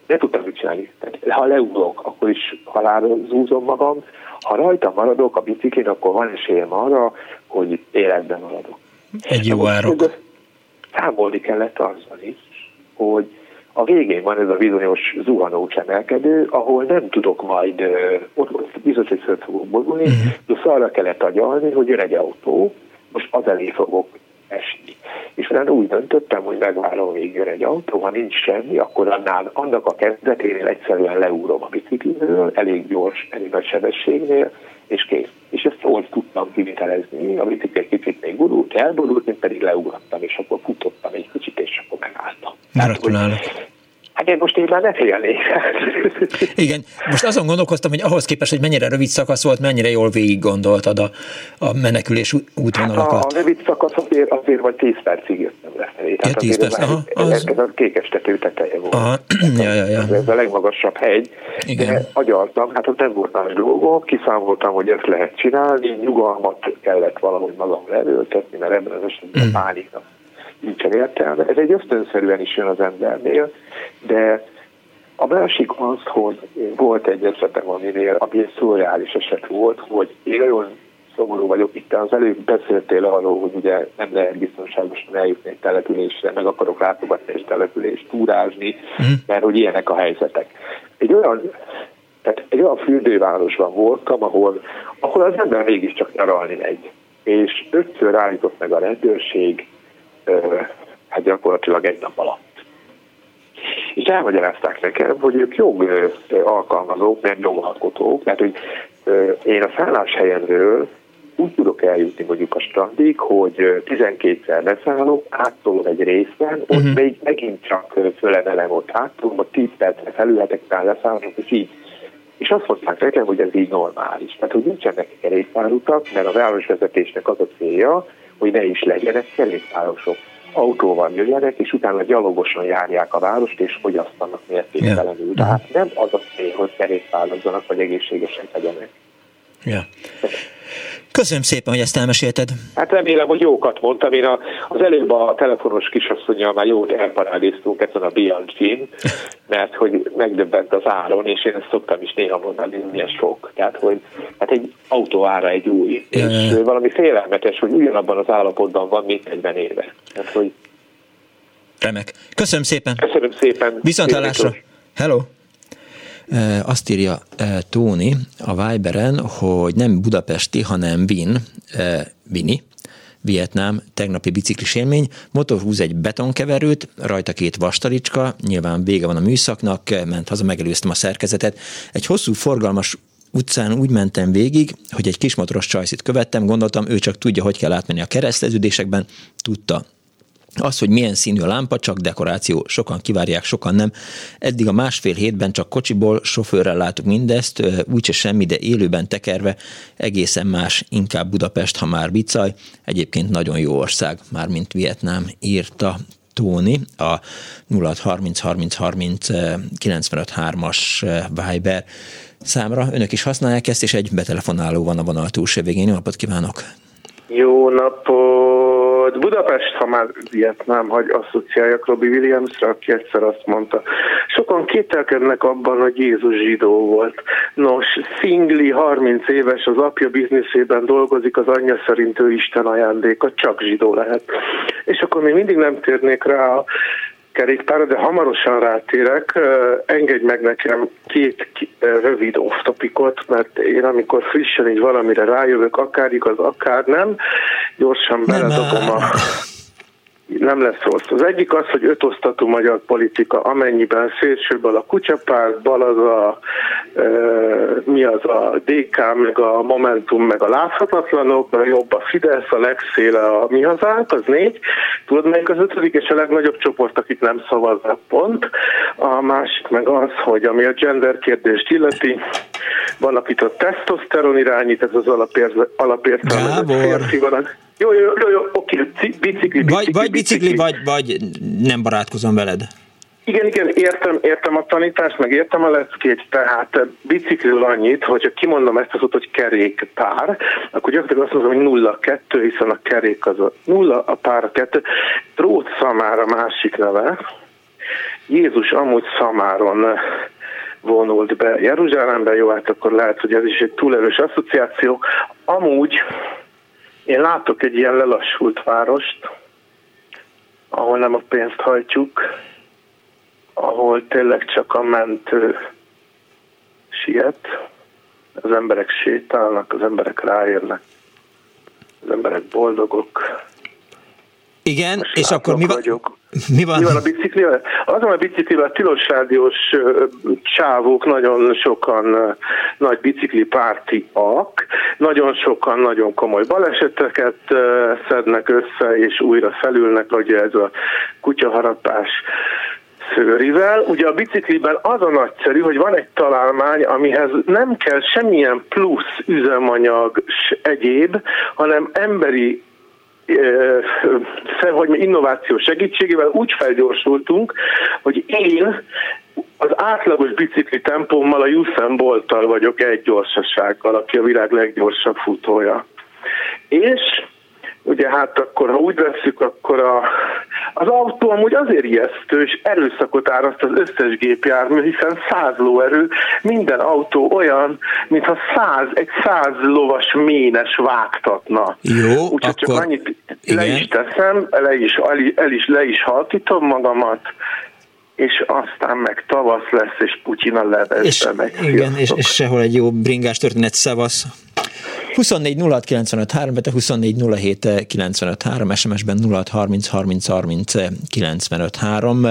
nem tudtam mit csinálni. Tehát, ha leugrok, akkor is halálra zúzom magam, ha rajta maradok a biciklin, akkor van esélyem arra, hogy életben maradok. Egy jó árok. Számolni kellett azzal is, hogy a végén van ez a bizonyos zuhanós emelkedő, ahol nem tudok majd, ott biztos, hogy föl fogok borulni, plusz arra kellett agyalni, hogy jön egy autó, most az elé fogok esni. És utána úgy döntöttem, hogy megvárom, még jön egy autó, ha nincs semmi, akkor annak a kezdeténél egyszerűen leúrom a bicikliről, elég gyors, elég nagy sebességnél, és kész. És ezt jól tudtam kivitelezni, a bicikli egy kicsit még gurult, elborult, én pedig leugrattam, és akkor futottam egy kicsit, és akkor megálltam. Gratulálok. Hát én most így már ne félnék. Igen, most azon gondolkoztam, hogy ahhoz képest, hogy mennyire rövid szakasz volt, mennyire jól végig gondoltad a menekülés útvonalakat. Hát a rövid szakasz azért vagy 10 percig jöttem lefelé. Ja, 10 perc, aha. Ez a kékes tető teteje volt. Aha, ja. Ez a legmagasabb hegy. Igen. De agyaltam, hát ott nem volt más dolgom, kiszámoltam, hogy ezt lehet csinálni, nyugalmat kellett valahogy magamra erőltetni, mert ebben az esetben pániknak nincsen értelme. Ez egy ösztönszerűen is jön az embernél, de a másik az, hogy volt egy esetem, aminél, ami egy szürreális eset volt, hogy én nagyon szomorú vagyok, itt az előbb beszéltél arról, hogy ugye nem lehet biztonságosan eljutni egy településre, meg akarok látogatni egy települést, túrázni, mert hogy ilyenek a helyzetek. Egy olyan fürdővárosban voltam, ahol az ember mégiscsak nyaralni megy. És 5-ször állított meg a rendőrség, hát gyakorlatilag egy nap alatt. És elmagyarázták nekem, hogy ők jogalkalmazók, mert jogalkotók, mert hogy én a szálláshelyemről úgy tudok eljutni mondjuk a strandig, hogy 12-szer leszállok, átszolom egy részben, ott még megint csak fölemelem, ott átszolom, a 10 percre felülhetek, már leszállok, és így. És azt mondták nekem, hogy ez így normális. Tehát, hogy nincsenek kerékpárutak, mert a városvezetésnek az a célja, hogy ne is legyenek kerékpárosok. Autóval jöjjenek, és utána gyalogosan járják a várost, és fogyasztanak mértéktelenül. Tehát nem az a cél, hogy kerékpározzanak, vagy egészségesen legyenek. Ja. Köszönöm szépen, hogy ezt elmesélted. Hát remélem, hogy jókat mondtam. Én az előbb a telefonos kisasszonnyal már jót elparádéztunk ezen a Bianchi-n, mert hogy megdöbbent az áron, és én ezt szoktam is néha mondani, hogy milyen sok. Tehát, hogy hát egy autó ára egy új. Ja. És valami félelmetes, hogy ugyanabban az állapotban van, mint 40 éve. Tehát, hogy... Remek. Köszönöm szépen. Köszönöm szépen. Viszontlátásra. Hello. Azt írja Tóni a Viberen, hogy nem budapesti, hanem Vini, Vietnám, tegnapi biciklis élmény, motor húz egy betonkeverőt, rajta 2 vastalicska, nyilván vége van a műszaknak, ment haza, megelőztem a szerkezetet. Egy hosszú, forgalmas utcán úgy mentem végig, hogy egy kismotoros csajszit követtem, gondoltam, ő csak tudja, hogy kell átmenni a kereszteződésekben, tudta. Az, hogy milyen színű a lámpa, csak dekoráció. Sokan kivárják, sokan nem. Eddig a 1,5 hétben csak kocsiból, sofőrrel láttuk mindezt, úgyse semmi, de élőben tekerve egészen más, inkább Budapest, ha már bicaj. Egyébként nagyon jó ország, mármint Vietnám, írta Tóni a 0630 30 30 953-as Viber számra. Önök is használják ezt, és egy betelefonáló van a vonal túlsó végén. Jó napot kívánok! Jó napot! Budapest, ha már Vietnám, hogy asszociáljak Robbie Williamsra, aki egyszer azt mondta. Sokan kételkednek abban, hogy Jézus zsidó volt. Nos, Szingli 30 éves, az apja bizniszében dolgozik, az anyja szerint ő Isten ajándéka, csak zsidó lehet. És akkor még mindig nem térnék rá a kerékpára, de hamarosan rátérek. Engedj meg nekem 2 rövid off-topicot, mert én amikor frissen így valamire rájövök, akár igaz, akár nem, gyorsan beledobom a... Nem lesz rossz. Az egyik az, hogy 5 osztatú magyar politika, amennyiben szélső bal a Kutyapárt, bal az a DK, meg a Momentum, meg a láthatatlanok, meg jobb a Fidesz, a legszéle a Mi Hazánk, az 4. Tudod, melyik az 5. és a legnagyobb csoport, akik nem szavaznak, pont. A másik meg az, hogy ami a gender kérdést illeti, van, akit a tesztoszteron irányít, ez az alapértelme. Jó, oké, bicikli. Vagy bicikli, vagy nem barátkozom veled. Igen, értem a tanítást, meg értem a leckét, tehát biciklül annyit, hogyha kimondom ezt az szót, hogy kerékpár, akkor gyakorlatilag azt mondom, hogy 0-2, hiszen a kerék az a 0, a pár a 2. Trót Szamár a másik neve. Jézus amúgy Szamáron vonult be Jeruzsálembe, jó, hát akkor lehet, hogy ez is egy túl erős asszociáció. Amúgy én látok egy ilyen lelassult várost, ahol nem a pénzt hajtjuk, ahol tényleg csak a mentő siet, az emberek sétálnak, az emberek ráérnek, az emberek boldogok. Igen, és akkor mi van? Mi van a biciklivel? Azon a biciklivel a tilos rádiós csávók nagyon sokan nagy biciklipártiak, nagyon sokan nagyon komoly baleseteket szednek össze, és újra felülnek, hogy ez a kutyaharapás szőrivel. Ugye a bicikliben az a nagyszerű, hogy van egy találmány, amihez nem kell semmilyen plusz üzemanyag s egyéb, hanem emberi innováció segítségével úgy felgyorsultunk, hogy én az átlagos bicikli tempómmal a Usain Bolttal vagyok egy gyorsasággal, aki a világ leggyorsabb futója. És ugye hát akkor, ha úgy vesszük, akkor az autó amúgy azért ijesztő, és erőszakot áraszt az összes gépjármű, hiszen 100 lóerő, minden autó olyan, mintha egy 100 lovas ménes vágtatna. Jó, úgyhogy akkor csak annyit le is teszem, le is halkítom magamat, és aztán meg tavasz lesz, és Putyin a levesbe megy. Igen, és sehol egy jó bringás történet, szevasz. 24 06 95 3, de 24 07 95 3, SMS-ben 06 30 30 30 95 3.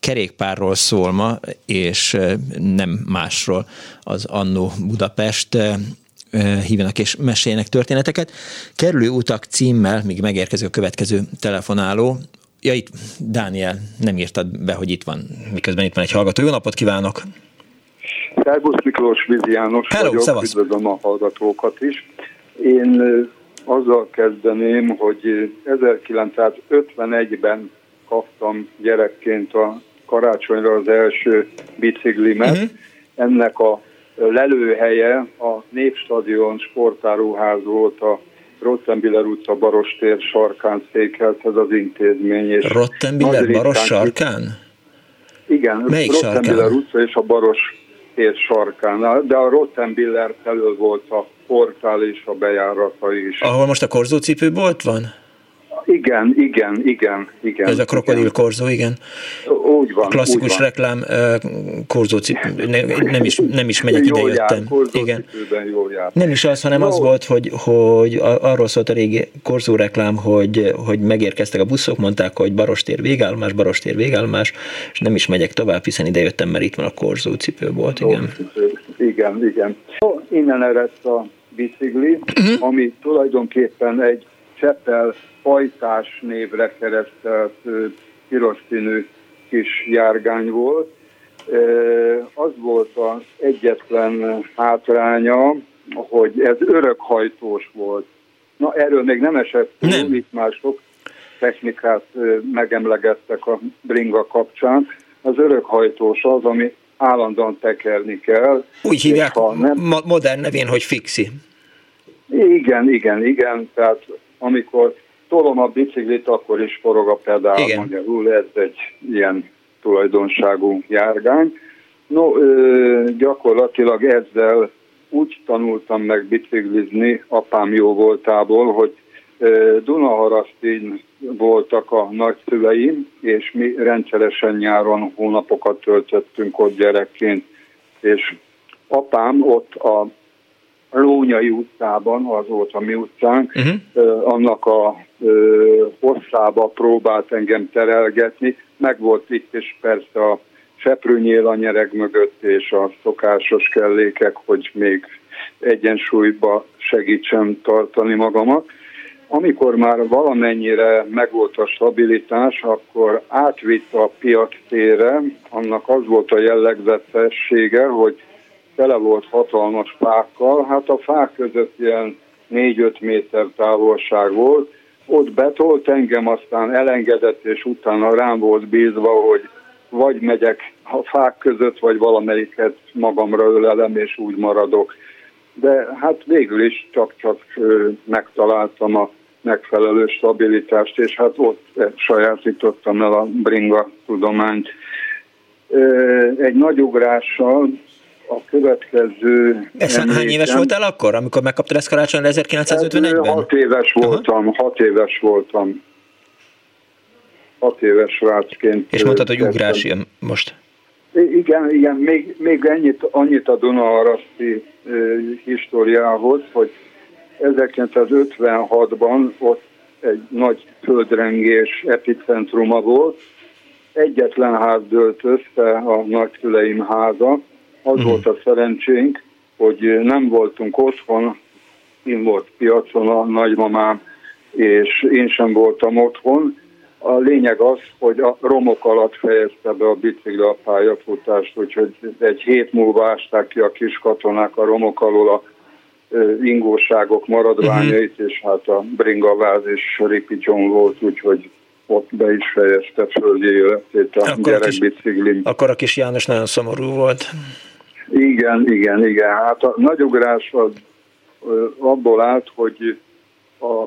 Kerékpárról szól ma, és nem másról az Andó Budapest. Hívjanak és meséljenek történeteket. Kerülő utak címmel, míg megérkező a következő telefonáló. Ja, itt Dániel, nem írtad be, hogy itt van, miközben itt van egy hallgató. Jó napot kívánok! Szervusz Miklós, Vizi János vagyok, üdvözlöm a hallgatókat is. Én azzal kezdeném, hogy 1951-ben kaptam gyerekként a karácsonyra az első biciklimet. Uh-huh. Ennek a lelőhelye a Népstadion sportáruház volt, a Rottenbiller utca Barostér sarkán székelt ez az intézmény. És Rottenbiller Baros sarkán? Igen, Rottenbiller utca és a Baros és sarkánál, de a Rottenbiller felől volt a portál és a bejárata is. Ahol most a korzócipőbolt van? Igen. Ez a krokodil korzó, igen. Úgy van. A klasszikus úgy van. Reklám korzócipő, nem is megyek, ide jöttem. Igen. Nem is az, hanem az volt, hogy arról szólt a régi korzó reklám, hogy megérkeztek a buszok, mondták, hogy Barostér végállomás, és nem is megyek tovább, hiszen ide jöttem, mert itt van a korzócipőbolt, igen. Igen. Innen eredt a bicikli, ami tulajdonképpen egy Csepel Pajtás névre keresztelt piros színű kis járgány volt. Az volt az egyetlen hátránya, hogy ez örökhajtós volt. Na, erről még nem esett túl, itt mások technikát megemlegettek a bringa kapcsán. Az örökhajtós az, ami állandóan tekerni kell. Úgy hívják modern nevén, hogy fixi. Igen, tehát amikor tolom a biciklit, akkor is forog a pedál, igen. Magyarul ez egy ilyen tulajdonságú járgány. Gyakorlatilag ezzel úgy tanultam meg biciklizni apám jó voltából, hogy Dunaharasztin voltak a nagyszüleim, és mi rendszeresen nyáron hónapokat töltöttünk ott gyerekként, és apám ott a Lónyai utcában, az volt a mi utcánk, annak a hosszába próbált engem terelgetni. Meg volt itt is persze a seprőnyél a nyereg mögött, és a szokásos kellékek, hogy még egyensúlyba segítsen tartani magamat. Amikor már valamennyire megvolt a stabilitás, akkor átvitt a piac térre, annak az volt a jellegzetessége, hogy tele volt hatalmas fákkal, hát a fák között ilyen 4-5 méter távolság volt, ott betolt engem, aztán elengedett, és utána rám volt bízva, hogy vagy megyek a fák között, vagy valamelyiket magamra ölelem, és úgy maradok. De hát végül is csak megtaláltam a megfelelő stabilitást, és hát ott sajátítottam el a bringa tudományt. Egy nagy ugrással a következő... Hány éves voltál akkor, amikor megkaptad ezt karácsonyra 1951-ben? 6 éves voltam. 6 éves rácsként. És mondtad, hogy ugrás jön most. Igen, még annyit a Dunaharaszti históriához, hogy 1956-ban ott egy nagy földrengés epicentruma volt, egyetlen ház dőlt össze, a nagyszüleim háza. Az volt a szerencsénk, hogy nem voltunk otthon, én volt piacon a nagymamám, és én sem voltam otthon. A lényeg az, hogy a romok alatt fejezte be a bicikli a pályafutást, úgyhogy egy hét múlva ásták ki a kis katonák a romok alól a ingóságok maradványait, és hát a bringaváz és ripityon volt, úgyhogy ott be is fejezte földi életét a gyerekbiciklim. Akkor a kis János nagyon szomorú volt. Igen. Hát a nagyugrás az abból állt, hogy az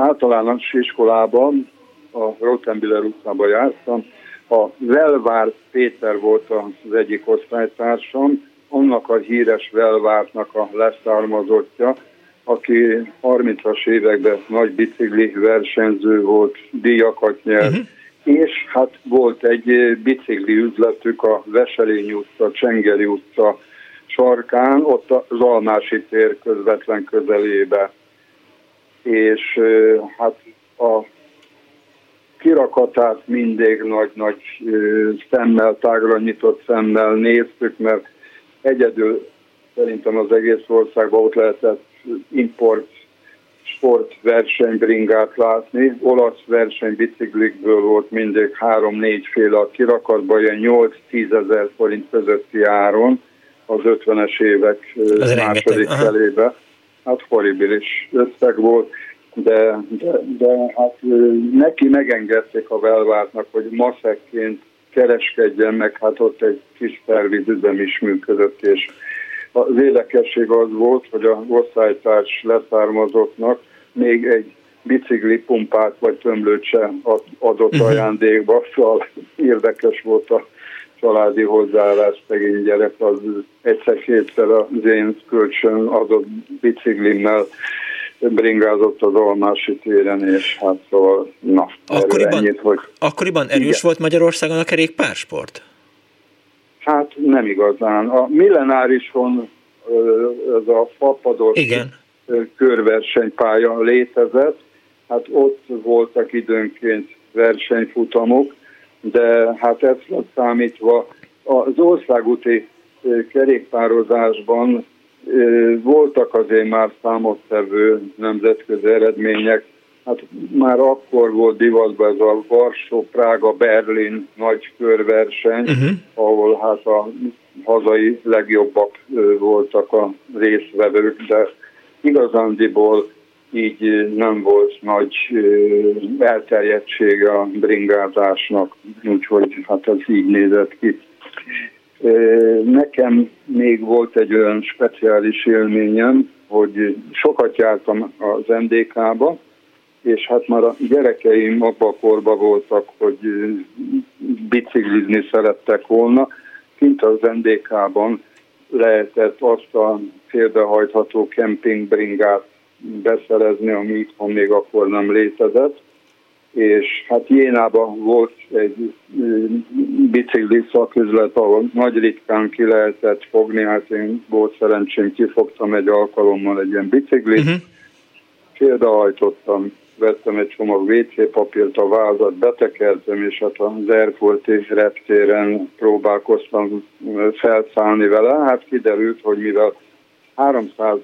általános iskolában, a Rottenbiller utcában jártam, a Velvár Péter volt az egyik osztálytársam, annak a híres Velvártnak a leszármazottja, aki 30-as években nagy bicikli versenyző volt, díjakat nyert, és hát volt egy bicikli üzletük a Veselény utca, Csengeri utca sarkán, ott az Almási tér közvetlen közelébe. És hát a kirakatát mindig nagy-nagy szemmel, tágra nyitott szemmel néztük, mert egyedül szerintem az egész országban ott lehetett import sportversenybringát látni. Olasz versenybiciklikből volt mindig 3-4 féle a kirakatban, ilyen 8-10 ezer forint közötti áron az 50-es évek második felébe. Hát horribilis összeg volt, de hát neki megengedték a Velvártnak, hogy maszekként kereskedjen meg, hát ott egy kis szervizüzem is működött, és az érdekesség az volt, hogy az osztálytárs leszármazottnak még egy bicikli pumpát vagy tömlőt sem adott ajándékba, szóval érdekes volt a családi hozzáállás, szegény gyerek az egyszer-kétszer az én kölcsön adott biciklimmel bringázott az Almási téren, és hát szóval, na, Akkoriban erős volt Magyarországon a kerékpársport? Hát nem igazán. A millenárison ez a fapados körversenypálya létezett, hát ott voltak időnként versenyfutamok, de hát ezt lett számítva az országúti kerékpározásban voltak azért már számottevő nemzetközi eredmények. Hát már akkor volt divatban ez a Varsó, Prága, Berlin nagy körverseny, ahol hát a hazai legjobbak voltak a részvevők, de igazándiból így nem volt nagy elterjedtsége a bringázásnak, úgyhogy hát ez így nézett ki. Nekem még volt egy olyan speciális élményem, hogy sokat jártam az MDK-ba, és hát már a gyerekeim abban a korban voltak, hogy biciklizni szerettek volna. Kint az NDK-ban lehetett azt a félbehajtható kempingbringát beszerezni, ami itthon még akkor nem létezett. És hát Jénában volt egy bicikli szaküzlet, ahol nagy ritkán ki lehetett fogni, hát én volt szerencsém, kifogtam egy alkalommal egy ilyen biciklit, félbehajtottam, vettem egy csomag WC papírt, a vázat betekertem, és hát az erfurti reptéren próbálkoztam felszállni vele. Hát kiderült, hogy mivel 300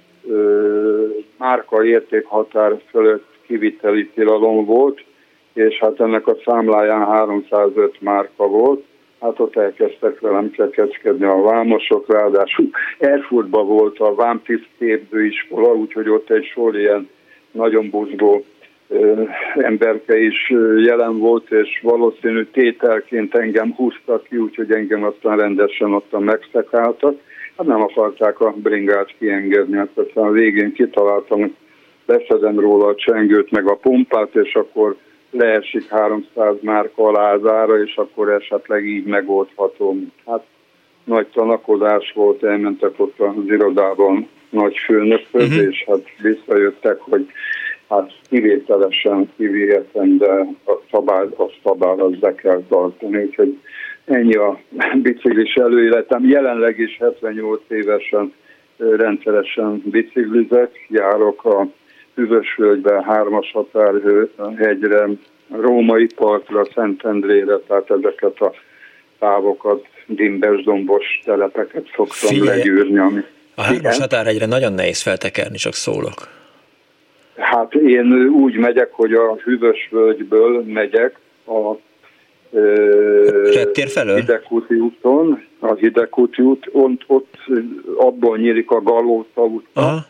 márka értékhatár fölött kiviteli tilalom volt, és hát ennek a számláján 305 márka volt, hát ott elkezdtek velem kereskedni a vámosok, ráadásul Erfurtban volt a vámtiszt képzőiskola, úgyhogy ott egy sor ilyen nagyon buzgó emberke is jelen volt, és valószínű tételként engem húztak ki, úgyhogy engem aztán rendesen ottan megszekáltak. Hát nem akarták a bringát kiengedni, hát aztán a végén kitaláltam, leszedem róla a csengőt meg a pumpát, és akkor leesik 300 márka a lázára, és akkor esetleg így megoldhatom. Hát nagy tanakodás volt, elmentek ott az irodában nagy főnökhöz, és hát visszajöttek, hogy hát kivételesen, kivéhetem, de a szabály az be kell tartani. Úgyhogy ennyi a biciklis előéletem. Jelenleg is 78 évesen rendszeresen biciklizek, járok a Üvösvölgybe, Hármas határhegyre, Római partra, Szentendrére, tehát ezeket a távokat, dimbes-dombos telepeket szoktam legyűrni. A Hármas határhegyre nagyon nehéz feltekerni, csak szólok. Hát én úgy megyek, hogy a Hűvösvölgyből megyek a Hidegkúti úton, ott abból nyílik a Galóta utca,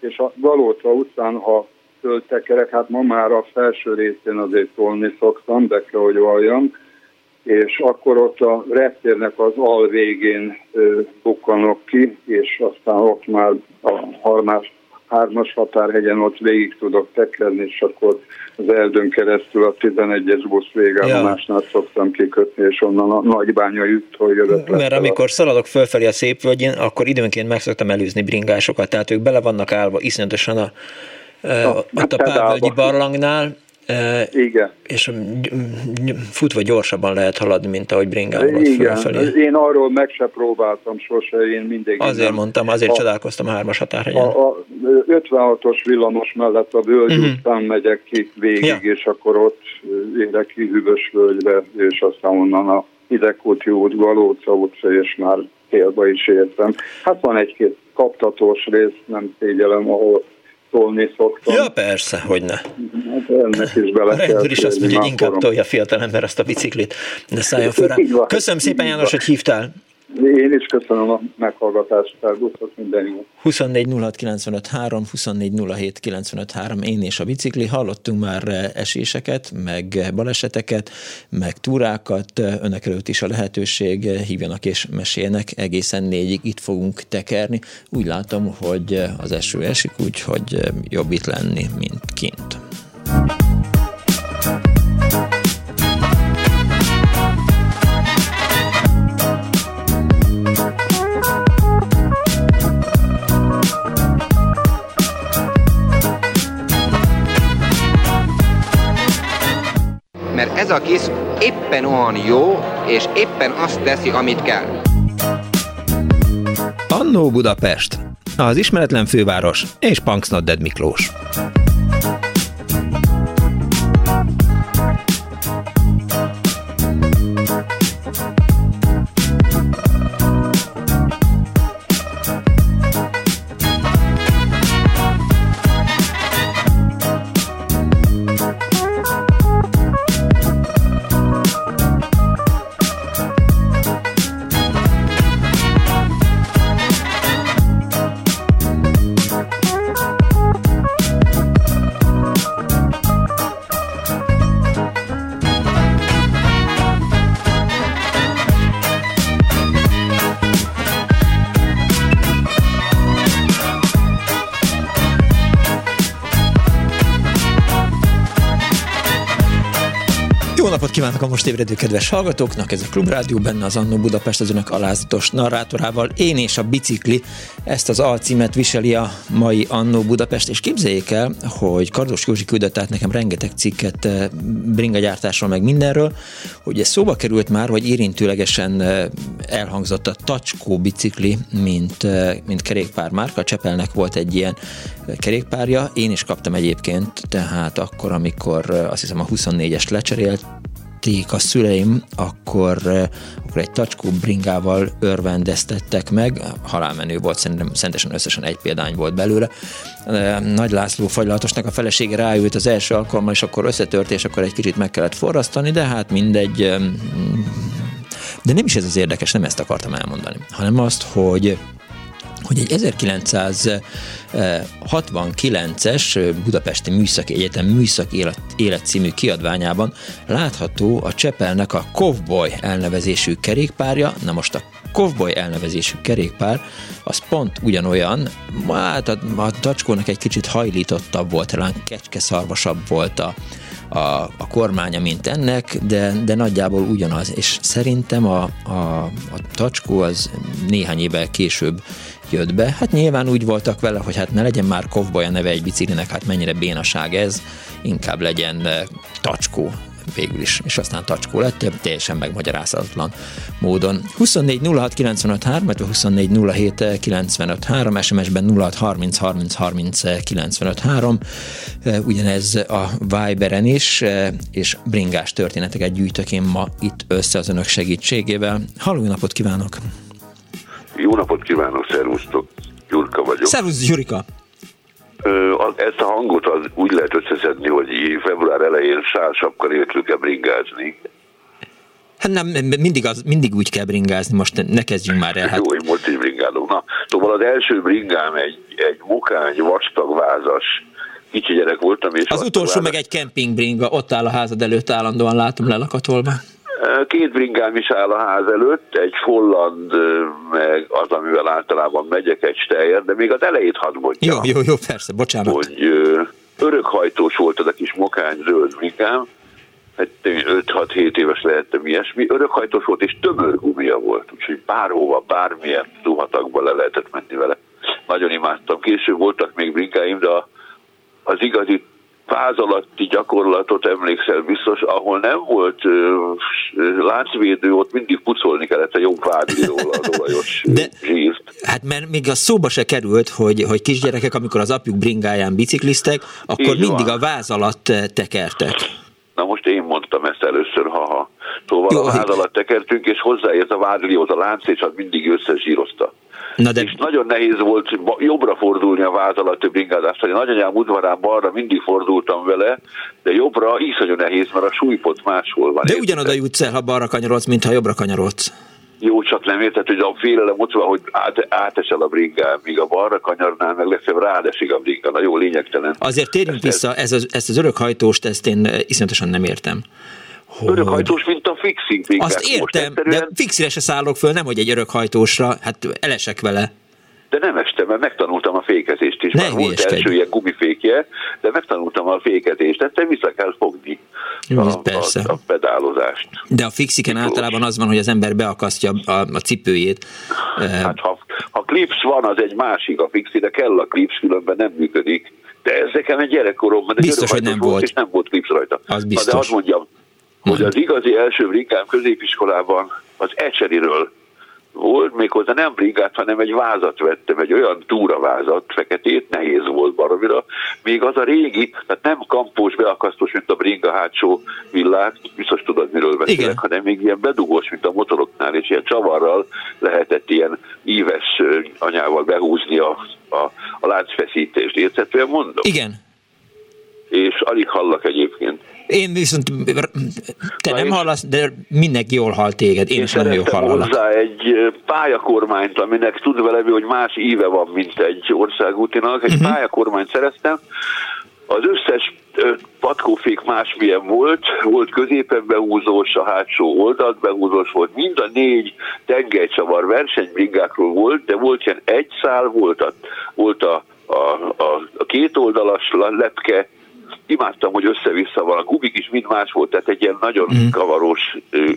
és a Galóta utcán, ha föltekerek, hát ma már a felső részén azért tolni szoktam, de kell, hogy valljam, és akkor ott a reptérnek az alvégén bukkanok ki, és aztán ott már a Hármas határhegyen ott végig tudok tekerni, és akkor az erdőn keresztül a 11-es busz végállomásnál szoktam kikötni, és onnan a Nagybánya úttól jövök. Mert amikor szaladok fölfelé a Szépvölgyén, akkor időnként meg szoktam előzni bringásokat, tehát ők bele vannak állva iszonyatosan a Pálvölgyi barlangnál, igen. És futva gyorsabban lehet haladni, mint ahogy bringálod fölfelé. Én arról meg se próbáltam sose, én mindig... Azért nem. Mondtam, azért csodálkoztam a Hármas határhegyen. A 56-os villamos mellett a Völgy utcán megyek ki végig, és akkor ott érek ki Hűvösvölgybe, és aztán onnan a Hidegkúti út, Galóca utca, és már télba is értem. Hát van egy-két kaptatós rész, nem tégyelem, ahol tolni szoktam. Ja, persze, hogyne. Hát is bele a rendőr is azt mondja, hogy inkább tolja a fiatalember azt a biciklit, de szálljon föl rá. Köszönöm szépen, János, hogy hívtál. Én is köszönöm a meghallgatást, felbuszok minden jót. 24.06.95.3, 24.07.95.3, én és a bicikli. Hallottunk már eséseket, meg baleseteket, meg túrákat. Önök előtt is a lehetőség, hívjanak és meséljenek. Egészen 4-ig itt fogunk tekerni. Úgy látom, hogy az eső esik, úgyhogy jobb itt lenni, mint kint. Mert ez a kis éppen olyan jó, és éppen azt teszi, amit kell. Andó Budapest, az ismeretlen főváros és Punk's Not Dead Miklós. Kívánok a most ébredő kedves hallgatóknak, ez a Klubrádió, benne az Andó Budapest az önök alázatos narrátorával, én és a bicikli, ezt az alcímet viseli a mai Andó Budapest, és képzeljék el, hogy Kardos Józsi küldött át nekem rengeteg cikket bringagyártásról, meg mindenről, hogy ez szóba került már, vagy érintőlegesen elhangzott a Tacskó bicikli, mint kerékpármárka. Csepelnek volt egy ilyen kerékpárja, én is kaptam egyébként, tehát akkor, amikor azt hiszem a 24-est lecserélt, a szüleim, akkor egy Tacskó bringával örvendeztettek meg, halálmenő volt, szerintem Szentesen összesen egy példány volt belőle. Nagy László fagylatosnak a felesége ráült az első alkalommal, és akkor összetört, és akkor egy kicsit meg kellett forrasztani, de hát mindegy. De nem is ez az érdekes, nem ezt akartam elmondani, hanem azt, hogy hogy egy 1969-es Budapesti Műszaki Egyetem Műszak Élet című kiadványában látható a Csepelnek a Cowboy elnevezésű kerékpárja. Na most a Cowboy elnevezésű kerékpár az pont ugyanolyan, hát a Tacskónak egy kicsit hajlítottabb volt, talán kecskeszarvasabb volt a kormánya, mint ennek, de nagyjából ugyanaz, és szerintem a Tacskó az néhány évvel később jött be. Hát nyilván úgy voltak vele, hogy hát ne legyen már Cowboy a neve egy biciklinek, hát mennyire bénaság ez, inkább legyen Tacskó végül is, és aztán Tacskó lett, teljesen megmagyarázatlan módon. 24 06 95 3, vagy 24 07 95 3, SMS-ben 06 30 30 30 95 3, ugyanez a Viberen is, és bringás történeteket gyűjtök én ma itt össze az önök segítségével. Halló, jó napot kívánok! Jó napot kívánok, szervusztok! Gyurka vagyok. Szervusz, Gyurika! Ezt a hangot az úgy lehet összeszedni, hogy február elején sársapkal értünk el bringázni. Hát nem, mindig úgy kell bringázni, most ne kezdjünk már el. Hát. Jó, én most is bringálok. Na, szóval az első bringám egy mokány, vastag vázas kicsi gyerek voltam. És az utolsó meg egy kempingbringa, ott áll a házad előtt állandóan, látom lelakatolva. Két bringám is áll a ház előtt, egy holland, meg az, amivel általában megyek, egy steyer, de még az elejét hadd mondjam. Jó, persze, bocsánat. Hogy örökhajtós volt az a kis mokány zöld bringám, 5-6-7 éves lehettem, ilyesmi, örökhajtós volt, és tömörgumia volt, úgyhogy bárhova, bármilyen ruhatakba le lehetett menni vele. Nagyon imádtam. Később voltak még bringáim, de az igazi fáz alatti gyakorlatot emlékszel biztos, ahol nem volt láncvédő, ott mindig pucolni kellett a jobb vádliról az olajos zsírt. Hát mert még a szóba se került, hogy kisgyerekek, amikor az apjuk bringáján bicikliztek, akkor mindig a váz alatt tekertek. Na most én mondtam ezt először, ha-ha. Szóval a váz alatt tekertünk, és hozzáért a vádliót a lánc, és az mindig összezsírozta. Na de... És nagyon nehéz volt jobbra fordulni a váz alatt a bringázástól. Én nagyanyám udvarán balra mindig fordultam vele, de jobbra iszonyú nehéz, mert a súlypont máshol van. De ugyanoda jutsz el, ha balra kanyarodsz, mint ha jobbra kanyarodsz. Jó, csak nem érted, hogy a félelem ott van, hogy átesel a bringám, míg a balra kanyarnál meg legfeljebb rádesik a bringa. Na jó, lényegtelen. Azért térjünk vissza, ezt az örökhajtóst, ezt én iszonyatosan nem értem. Hogy... Örökhajtós, mint a fixing bringás. Azt értem, egyszerűen... de fixire se szállok föl, nem hogy egy örökhajtósra, hát elesek vele. De nem estem, mert megtanultam a fékezést is. Már volt első ilyen gumifékje, de megtanultam a fékezést, ezt vissza kell fogni a pedálozást. De a fixiken Miklós. Általában az van, hogy az ember beakasztja a cipőjét. Hát ha klipsz van, az egy másik a fixi, de kell a klipsz, különben nem működik. De ez nekem egy gyerekkoromban biztos, hogy nem volt. És nem volt klipsz rajta. Az biztos. De azt mondjam, hogy az igazi első bringám középiskolában az Ecseriről volt, méghozzá nem bringát, hanem egy vázat vettem, egy olyan túravázat, feketét, nehéz volt baromira. Még az a régi, tehát nem kampós, beakasztós, mint a bringa hátsó villák, biztos tudod, miről beszélek, hanem még ilyen bedugós, mint a motoroknál, és ilyen csavarral lehetett ilyen íves anyával behúzni a láncfeszítést. Érthetően mondom? Igen. És alig hallak egyébként. Én viszont, te na nem hallasz, de mindenki jól hall téged, én is nagyon jól hallak. Hozzá egy pályakormányt, aminek tud vele, hogy más íve van, mint egy országútinak. Egy pályakormányt szereztem. Az összes patkófék másmilyen volt középen behúzós, a hátsó oldalt behúzós volt, mind a 4 tengelycsavar versenybringákról volt, de volt ilyen egy szál, volt a két oldalas lepke. Imádtam, hogy össze-vissza van. A gubik is mind más volt, tehát egy ilyen nagyon kavarós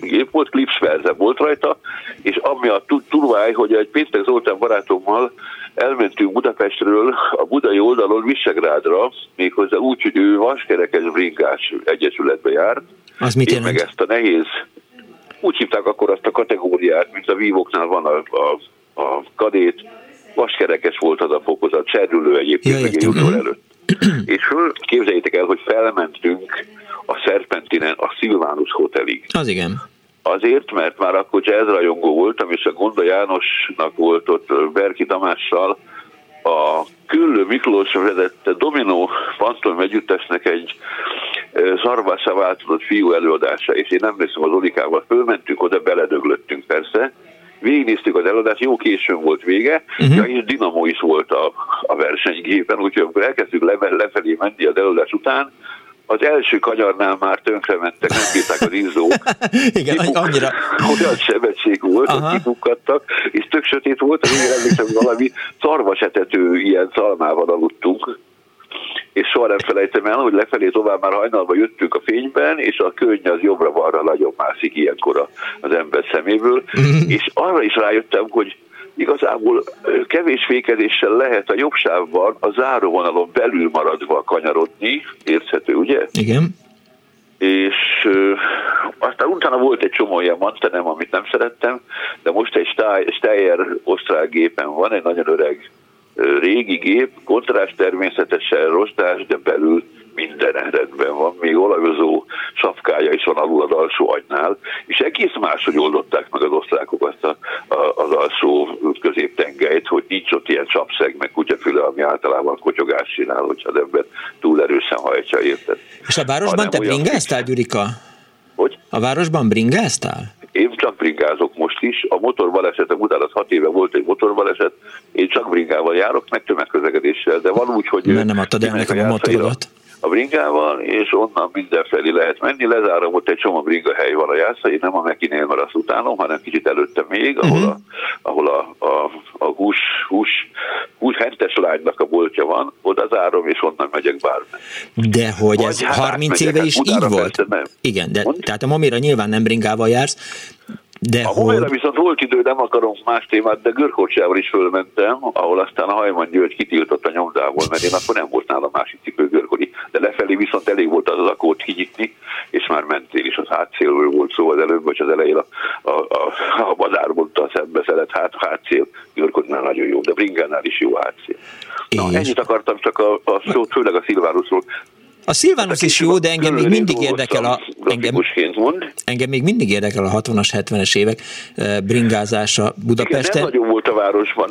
gép volt, klipsverze volt rajta, és ami a turvály, hogy egy Péntek Zoltán barátommal elmentünk Budapestről a budai oldalon Visegrádra, méghozzá úgy, hogy ő vaskerekes bringás egyesületbe járt. Az mit jelent? Én meg ezt a nehéz, úgy hívták akkor azt a kategóriát, mint a vívóknál van a kadét, vaskerekes volt az a fokozat, serülő egyébként, meg egy utol előtt. És képzeljétek el, hogy felmentünk a Szerpentinen a Szilvánus Hotelig. Az igen. Azért, mert már akkor jazzrajongó voltam, és a Gonda Jánosnak volt ott Berki Tamással, a Küllő Miklós vezette Dominó Fantom együttesnek egy szarvássá változott fiú előadása, és én emlékszem, az Olikával fölmentünk, oda beledöglöttünk persze, Végignéztük az eladást, jó későn volt vége, ja, és dinamó is volt a versenygépen, úgyhogy amikor elkezdtük lefelé menni az eladás után, az első kanyarnál már tönkrementek, nem bírták az izzók. Igen, annyira. Olyan sebesség volt, hogy kipukkadtak, és tök sötét volt, és én emlékszem, hogy valami szarvasetető ilyen szalmával aludtunk, és soha nem felejtem el, hogy lefelé tovább már hajnalba jöttünk a fényben, és a könny az jobbra-balra nagyon mászik ilyenkor az ember szeméből, és arra is rájöttem, hogy igazából kevés fékezéssel lehet a jobb sávban a záróvonalon belül maradva kanyarodni, érthető, ugye? Igen. És aztán utána volt egy csomó ilyen mantenem, amit nem szerettem, de most egy Steyr osztrák gépen van, egy nagyon öreg régi gép, kontrás természetesen rostás, de belül minden rendben van, még olajozó sapkája is van alul az alsó agynál, és egész máshogy oldották meg az osztrákok azt az alsó középtengelyt, hogy nincs ott ilyen csapszeg, meg kutyafüle, ami általában kotyogást csinál, hogyha az ember túl erősen hajtja, érted? És a városban te bringáztál, Gyurika? Hogy? A városban bringáztál? Én csak bringázok most is. A motorbalesetem után az 6 éve volt egy motorbaleset. Én csak bringával járok, meg tömegközlekedéssel, de van úgy, hogy... Nem adtad el nekem a motorodat. A bringával, és onnan mindenfelé lehet menni. Lezárom, ott egy csomó bringahely van a Jászai, nem a Mekinél, mert azt utánom, hanem kicsit előtte még, ahol a húshentes lánynak a boltja van, oda zárom, és onnan megyek bármely. De hogy vagy ez 30 éve is így volt? Igen, de tehát a momira nyilván nem bringával jársz, de a Homéra viszont volt idő, nem akarom más témát, de görkorcsával is fölmentem, ahol aztán a Hajman György kitiltott a nyomdából, mert én akkor nem volt nála másik cipő görkori, de lefelé viszont elég volt az akót kinyitni, és már mentél is, az hátszélről volt szó az előbb, vagy az elején a Badár mondta a szembe szeret, hátszél, görkornál nagyon jó, de bringánál is jó hátszél. Na, ennyit akartam csak a szót, főleg a Szilvánusról. A Szilvánus is jó, de engem még mindig érdekel a 60-as, 70-es évek bringázása Budapesten. Igen, nem nagyon volt a városban,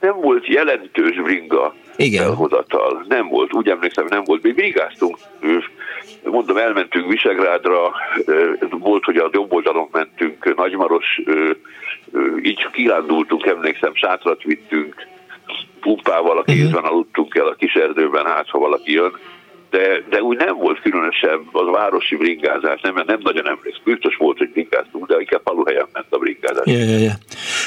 nem volt jelentős bringa felhozatal. Nem volt, úgy emlékszem, nem volt. Még bringáztunk, mondom, elmentünk Visegrádra, volt, hogy a jobb oldalon mentünk, Nagymaros, így kirándultunk, emlékszem, sátrat vittünk, pumpával a kézben aludtunk el a kis erdőben, hát ha valaki jön, de úgy nem volt különösebb az városi bringázás, nem nagyon emlékszem, biztos volt, hogy bringáztunk, de inkább faluhelyen ment a bringázás.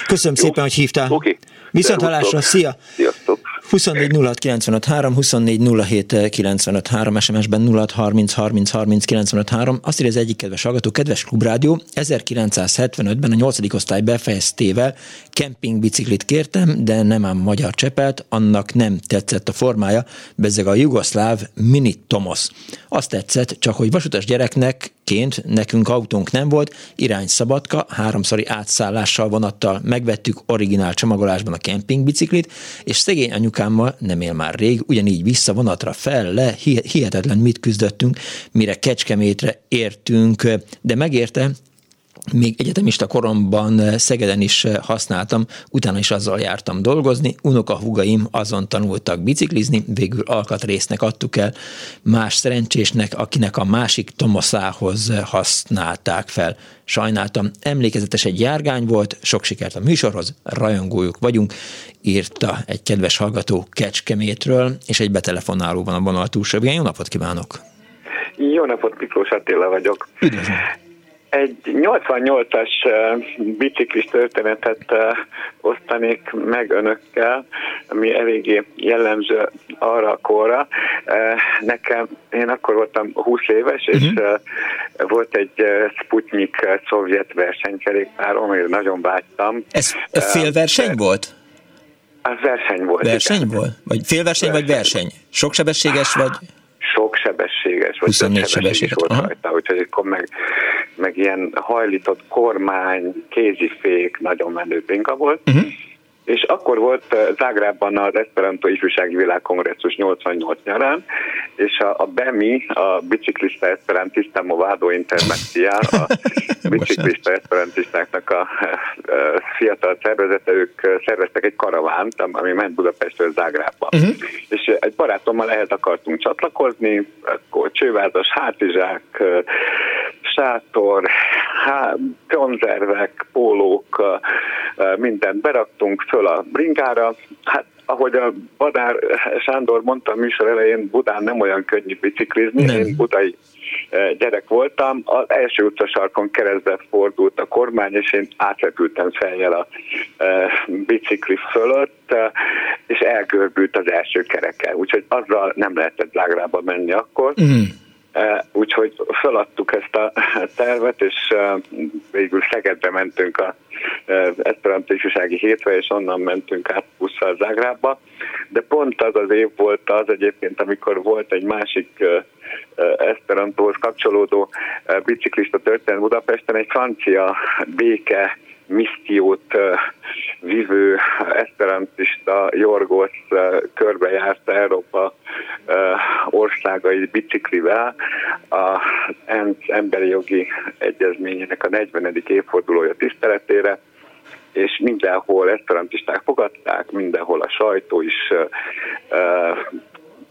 Köszönöm szépen, hogy hívtál. Okay. Viszont hallásra, szia! Sziasztok! 24 06 95 3, 24 07 95 3, SMS-ben 06 30 30 30 95 3. Azt írja az egyik kedves hallgató: kedves Klubrádió, 1975-ben a 8. osztály befejeztével kempingbiciklit kértem, de nem ám magyar Csepelt, annak nem tetszett a formája, bezzeg a jugoszláv Mini Tomosz. Azt tetszett, csak hogy vasutas gyereknekként nekünk autónk nem volt, irány Szabadka, 3-szori átszállással vonattal megvettük originál csomagolásban a kempingbiciklit, és szegény anyukámmal, nem él már rég, ugyanígy vissza vonatra fel, le, hihetetlen mit küzdöttünk, mire Kecskemétre értünk, de megérte. Még egyetemista koromban Szegeden is használtam, utána is azzal jártam dolgozni, unokahúgaim azon tanultak biciklizni, végül alkatrésznek adtuk el más szerencsésnek, akinek a másik tomoszához használták fel. Sajnáltam, emlékezetes egy járgány volt, sok sikert a műsorhoz, rajongójuk vagyunk, írta egy kedves hallgató Kecskemétről, és egy betelefonáló van a vonal túlsó végén. Jó napot kívánok! Jó napot, Miklós Attila vagyok. Üdvözlöm! Egy 88-as biciklis történetet osztanék meg önökkel, ami eléggé jellemző arra a korra. Nekem, én akkor voltam 20 éves, és volt egy Sputnik szovjet versenykerékpár, amire nagyon vágytam. Ez félverseny volt? Az verseny volt. Verseny volt? Vagy félverseny, vagy verseny? Soksebességes, vagy... Soksebességes, vagy többsebességes volt rajta, úgyhogy akkor meg ilyen hajlított kormány, kézifék, nagyon menő bringa volt. És akkor volt Zágrában az Eszperantó Ifjúsági Világkongresszus 88 nyarán, és a BEMI, a biciklista eszperantisztám, a Vádó Intermecia, a biciklista eszperantistáknak a fiatal szervezete, ők szerveztek egy karavánt, ami ment Budapestről Zágrába. És egy barátommal ehhez akartunk csatlakozni, akkor csővázas hátizsák, sátor, konzervek, pólók, mindent beraktunk föl a bringára. Hát ahogy a Badár Sándor mondta a műsor elején, Budán nem olyan könnyű biciklizni, én budai gyerek voltam, az első utcasarkon keresztbe fordult a kormány, és én átrepültem fejjel a bicikli fölött, és elgörbült az első kereken, úgyhogy azzal nem lehetett Zágrába menni akkor. Mm. Úgyhogy feladtuk ezt a tervet, és végül Szegedbe mentünk a Eszperantó ifjúsági hétre, és onnan mentünk át busszal Zágrába, de pont az az év volt az egyébként, amikor volt egy másik eszperantóhoz kapcsolódó biciklista történet Budapesten, egy francia béke missziót vívő eszperantista Jorgos körbejárta Európa országai biciklivel az ENSZ emberi jogi egyezményének a 40. évfordulója tiszteletére, és mindenhol eszperantisták fogadták, mindenhol a sajtó is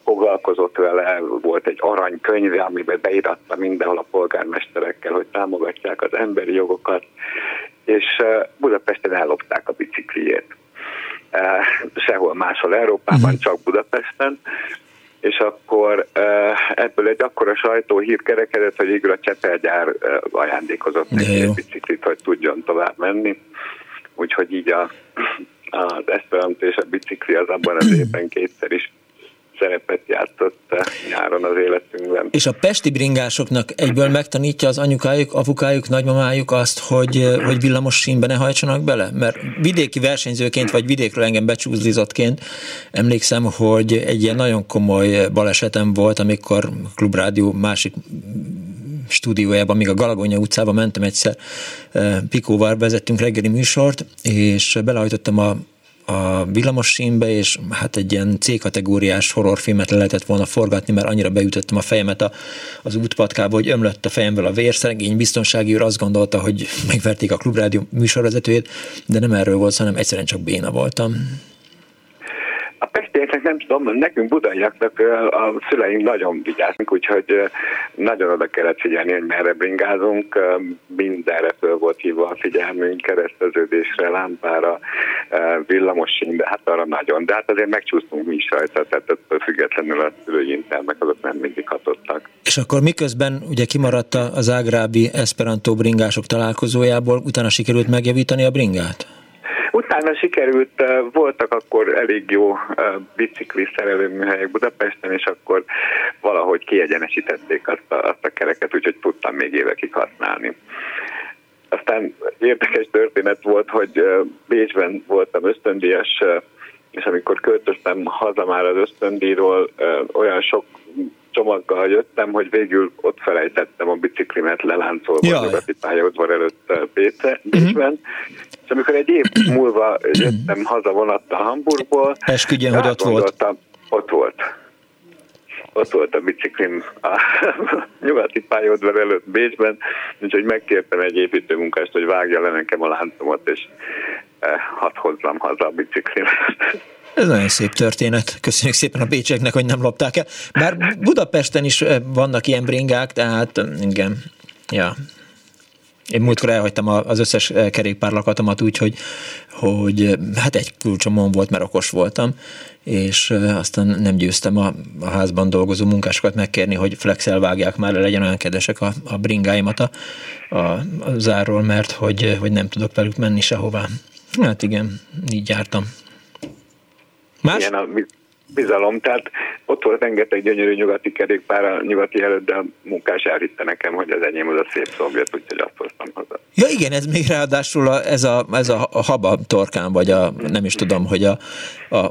foglalkozott vele, volt egy aranykönyve, amiben beíratta mindenhol a polgármesterekkel, hogy támogatják az emberi jogokat, és Budapesten ellopták a bicikliét. Sehol máshol Európában, csak Budapesten, és akkor ebből egy akkora sajtóhír kerekedett, hogy végül a Csepel gyár ajándékozott neki egy biciklit, hogy tudjon tovább menni. Úgyhogy így az eszperantó és a bicikli az abban az évben kétszer is szerepet játszott nyáron az életünkben. És a pesti bringásoknak egyből megtanítja az anyukájuk, apukájuk, nagymamájuk azt, hogy villamos sínbe ne hajtsanak bele? Mert vidéki versenyzőként, vagy vidékről engem becsúzlizottként emlékszem, hogy egy ilyen nagyon komoly balesetem volt, amikor Klubrádió másik stúdiójában, még a Galagonya utcában mentem egyszer, pikóval vezettünk reggeli műsort, és belehajtottam a villamos sínbe, és hát egy ilyen C-kategóriás horrorfilmet le lehetett volna forgatni, mert annyira beütöttem a fejemet az útpatkába, hogy ömlött a fejemből a vér. Szegény biztonsági őr azt gondolta, hogy megverték a Klubrádió műsorvezetőjét, de nem erről volt, hanem egyszerűen csak béna voltam. A pestieknek nem tudom, nekünk budaiaknak a szüleink nagyon vigyáznak, úgyhogy nagyon oda kellett figyelni, hogy merre bringázunk. Mindenre föl volt hívva a figyelmünk, kereszteződésre, lámpára, villamosínbe, hát arra nagyon. De hát azért megcsúsztunk mi is rajta, tehát függetlenül a szülői intelmek azok nem mindig hatottak. És akkor miközben ugye kimaradt a zágrábi eszperantó bringások találkozójából, utána sikerült megjavítani a bringát? Utána sikerült, voltak akkor elég jó bicikli szerelőműhelyek Budapesten, és akkor valahogy kiegyenesítették azt a kereket, úgyhogy tudtam még évekig használni. Aztán érdekes történet volt, hogy Bécsben voltam ösztöndíjas, és amikor költöztem haza már az ösztöndíjról, olyan sok csomaggal jöttem, hogy végül ott felejtettem a biciklimet leláncolva a Nyugati pályaudvar előtt Bécsben, és amikor egy év múlva jöttem haza vonattal Hamburgból, esküdjön, hogy ott volt. Ott volt a biciklim a Nyugati pályaudvar előtt Bécsben, úgyhogy megkértem egy építőmunkást, hogy vágja le nekem a láncomat, és hadd hozzam haza a biciklimet. Ez nagyon szép történet. Köszönjük szépen a bécseknek, hogy nem lopták el. Bár Budapesten is vannak ilyen bringák, tehát igen. Ja. Én múltkor elhagytam az összes kerékpárlakatomat úgy, hogy hát egy kulcsomon volt, mert okos voltam, és aztán nem győztem a házban dolgozó munkásokat megkérni, hogy flexel vágják már, legyen olyan kedvesek a bringáimat a zárról, mert hogy nem tudok velük menni sehová. Hát igen, így jártam. Más? Igen, a bizalom, tehát ott volt rengeteg gyönyörű nyugati kerékpár a Nyugati előtt, de a munkás elhitte nekem, hogy az enyém az a szép szobját, úgyhogy azt hoztam haza. Ja igen, ez még ráadásul ez a haba torkán, vagy nem is tudom, hogy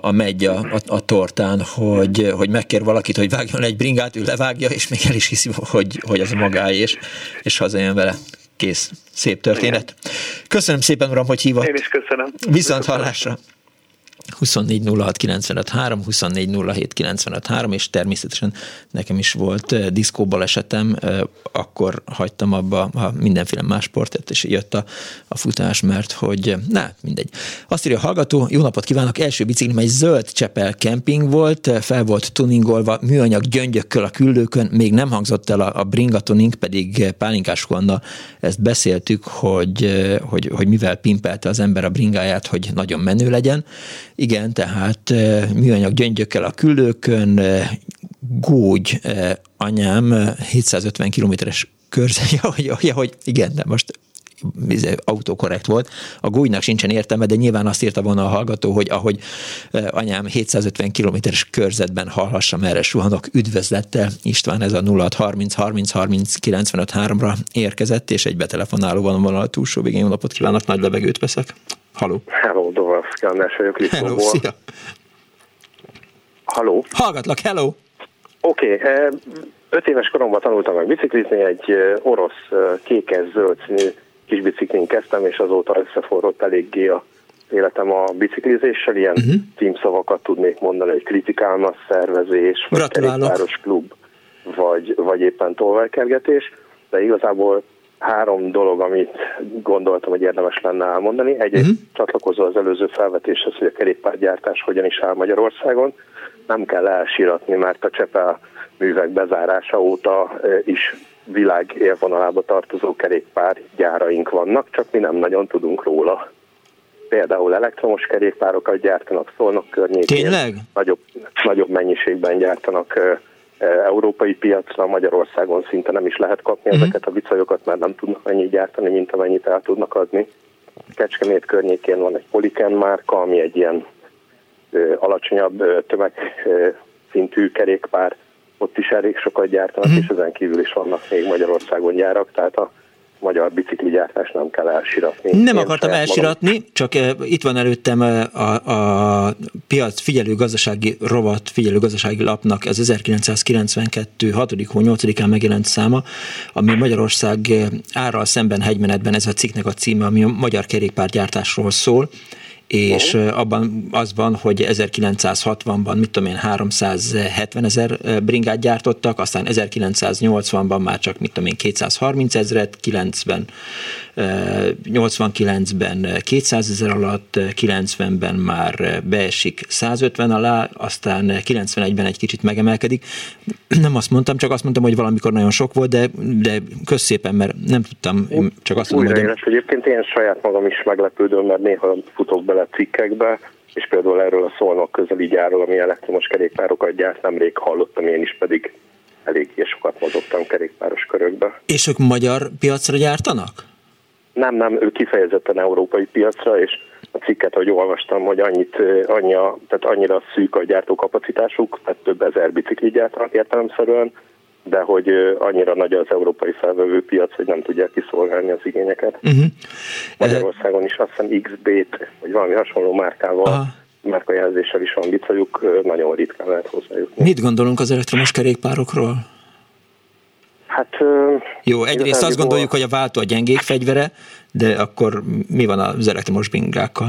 a megy a tortán, hogy megkér valakit, hogy vágjon egy bringát, ő levágja, és még el is hiszi, hogy az a magáé, és hazajön vele. Kész. Szép történet. Igen. Köszönöm szépen, uram, hogy hívott. Én is köszönöm. Viszont hallásra. 24 06 95 3, 24 07 95 3, és természetesen nekem is volt diszkóbalesetem, akkor hagytam abba a mindenféle más sportot, és jött a futás, mert hogy mindegy. Azt írja a hallgató: jó napot kívánok, első biciklim egy zöld Csepel kemping volt, fel volt tuningolva műanyag gyöngyökkel a küllőkön, még nem hangzott el a bringa tuning, pedig Pálinkás Huanna ezt beszéltük, hogy mivel pimpelte az ember a bringáját, hogy nagyon menő legyen. Igen, tehát műanyag gyöngyökkel a küllőkön, gógy anyám 750 kilométeres körzeje, hogy igen, de most autókorrekt volt. A gólynak sincsen értelme, de nyilván azt írta volna a hallgató, hogy ahogy anyám 750 kilométeres körzetben hallhassam, erre suhanok. Üdvözlettel, István, ez a 0630 30 30 95 3-ra érkezett, és egy betelefonálóban van a túlsó végén. Jó napot kívánok, nagy levegőt veszek. Halló. Hello, Dovaszki, András vagyok Lipóból. Szia. Halló. Hallgatlak, hello. Oké. 5 éves koromban tanultam meg biciklizni, egy orosz kékes-zöld színű kis biciklin kezdtem, és azóta összeforrott eléggé az életem a biciklizéssel. Ilyen címszavakat tudnék mondani, egy Critical Mass szervezés, vagy kerékpáros klub, vagy éppen tolvajkergetés. De igazából 3 dolog, amit gondoltam, hogy érdemes lenne elmondani. Egyrészt csatlakozó az előző felvetéshez, hogy a kerékpárgyártás hogyan is áll Magyarországon. Nem kell elsiratni, mert a Csepel művek bezárása óta is világ élvonalába tartozó kerékpárgyáraink vannak, csak mi nem nagyon tudunk róla. Például elektromos kerékpárokat gyártanak Szolnok környékén. Tényleg? Nagyobb mennyiségben gyártanak európai piacra, Magyarországon szinte nem is lehet kapni ezeket a bicajokat, mert nem tudnak annyit gyártani, mint amennyit el tudnak adni. Kecskemét környékén van egy Polyken márka, ami egy ilyen alacsonyabb tömegszintű kerékpár, ott is elég sokat gyártanak, és ezen kívül is vannak még Magyarországon gyárak, tehát a magyar bicikligyártást nem kell elsiratni. Nem akartam elsiratni, csak itt van előttem a piac figyelő gazdasági rovat, figyelő gazdasági lapnak az 1992. 6. hó 8-án megjelent száma, ami Magyarország árral szemben hegymenetben, ez a cikknek a címe, ami a magyar kerékpárgyártásról szól, és abban az van, hogy 1960-ban, 370 000 bringát gyártottak, aztán 1980-ban már csak, 230 000, 89-ben 200 000 alatt, 90-ben már beesik 150 alá, aztán 91-ben egy kicsit megemelkedik. Nem azt mondtam, csak azt mondtam, hogy valamikor nagyon sok volt, de közszépen, mert nem tudtam, csak azt mondom. Újraérés, hogy egyébként én saját magam is meglepődöm, mert néha futok bele cikkekbe, és például erről a Szolnok közeli gyárról, ami elektromos kerékpárokat gyárt, nemrég hallottam én is, pedig eléggé sokat mozogtam kerékpáros körökbe. És ők magyar piacra gyártanak? Nem, ő kifejezetten európai piacra, és a cikket, ahogy olvastam, hogy annyira szűk a gyártókapacitásuk, tehát több ezer biciklit gyártanak értelemszerűen, de hogy annyira nagy az európai felvevő piac, hogy nem tudják kiszolgálni az igényeket. Magyarországon is azt hiszem XB-t, vagy valami hasonló márkával, márkajelzéssel is van bicajuk, nagyon ritkán lehet hozzájutni. Mit gondolunk az elektromos kerékpárokról? Jó, egyrészt azt gondoljuk, hogy a váltó a gyengék fegyvere, de akkor mi van az elektromos bringákkal?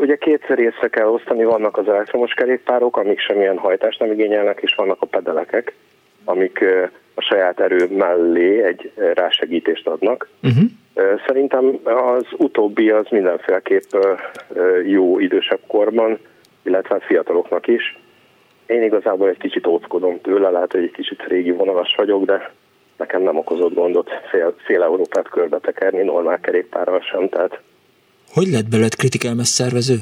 Ugye 2 részre kell osztani, vannak az elektromos kerékpárok, amik semmilyen hajtást nem igényelnek, és vannak a pedelekek, amik a saját erő mellé egy rásegítést adnak. Szerintem az utóbbi az mindenféleképp jó idősebb korban, illetve fiataloknak is. Én igazából egy kicsit óckodom tőle, lehet, hogy egy kicsit régi vonalas vagyok, de nekem nem okozott gondot fél Európát körbetekerni normál kerékpárral sem, tehát... Hogy lett belőled Critical Mass szervező?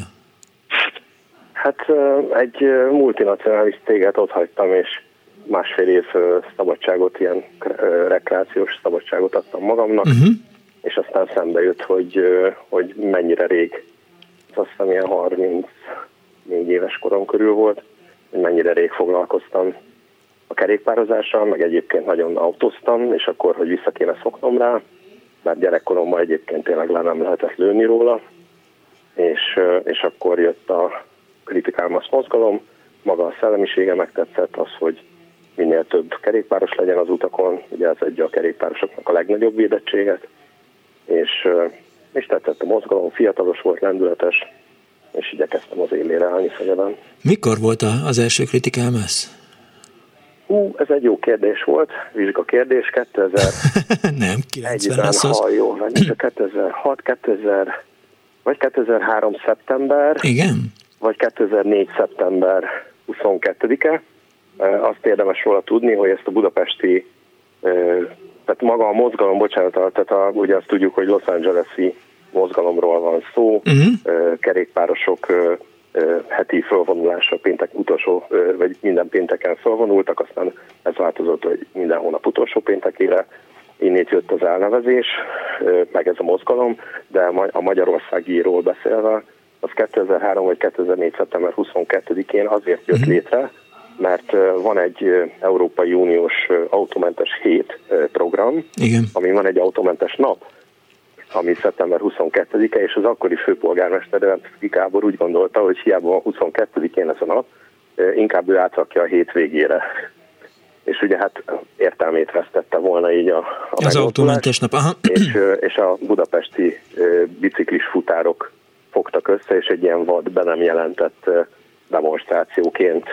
Egy multinacionális céget ott hagytam, és másfél év szabadságot, ilyen rekreációs szabadságot adtam magamnak, és aztán szembe jött, hogy mennyire rég. Azt hiszem, ilyen 34 éves korom körül volt, hogy mennyire rég foglalkoztam a kerékpározással, meg egyébként nagyon autóztam, és akkor, hogy vissza kéne szoknom rá, mert gyerekkoromban egyébként tényleg le nem lehetett lőni róla, és akkor jött a Critical Mass mozgalom, maga a szellemisége megtetszett, az, hogy minél több kerékpáros legyen az utakon, ugye ez adja a kerékpárosoknak a legnagyobb védettséget, és tetszett a mozgalom, fiatalos volt, lendületes, és igyekeztem az élére állni Szegeden. Mikor volt az első Critical Mass? Ez egy jó kérdés volt, vizsga kérdés, 2006, vagy 2003. szeptember, igen? Vagy 2004. szeptember 22-e. Azt érdemes róla tudni, hogy ezt a budapesti, tehát maga a mozgalom, ugye azt tudjuk, hogy Los Angeles-i mozgalomról van szó, kerékpárosok heti fölvonulása, péntek utolsó, vagy minden pénteken fölvonultak, aztán ez változott, hogy minden hónap utolsó péntekére, innét jött az elnevezés, meg ez a mozgalom, de a magyarországiról beszélve, az 2003 vagy 2004. szeptember 22-én azért jött létre, mert van egy Európai Uniós autómentes hét program, ami van egy autómentes nap, ami szeptember 22-e, és az akkori főpolgármester Gábor úgy gondolta, hogy hiába van 22-én ez a nap, inkább ő átrakja a hétvégére. És ugye hát értelmét vesztette volna így az autómentes nap. És a budapesti biciklis futárok fogtak össze, és egy ilyen vad be nem jelentett demonstrációként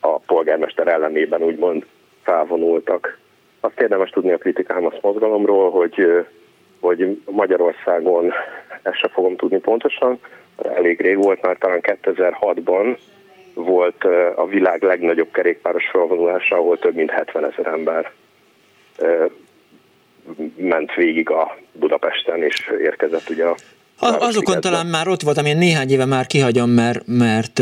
a polgármester ellenében úgymond felvonultak. Azt érdemes tudni a kritikám az mozgalomról, hogy Magyarországon, ezt sem fogom tudni pontosan, elég rég volt, már talán 2006-ban volt a világ legnagyobb kerékpáros felvonulása, ahol több mint 70,000 ember ment végig a Budapesten, és érkezett ugye a azokon talán már ott voltam, én néhány éve már kihagyom, mert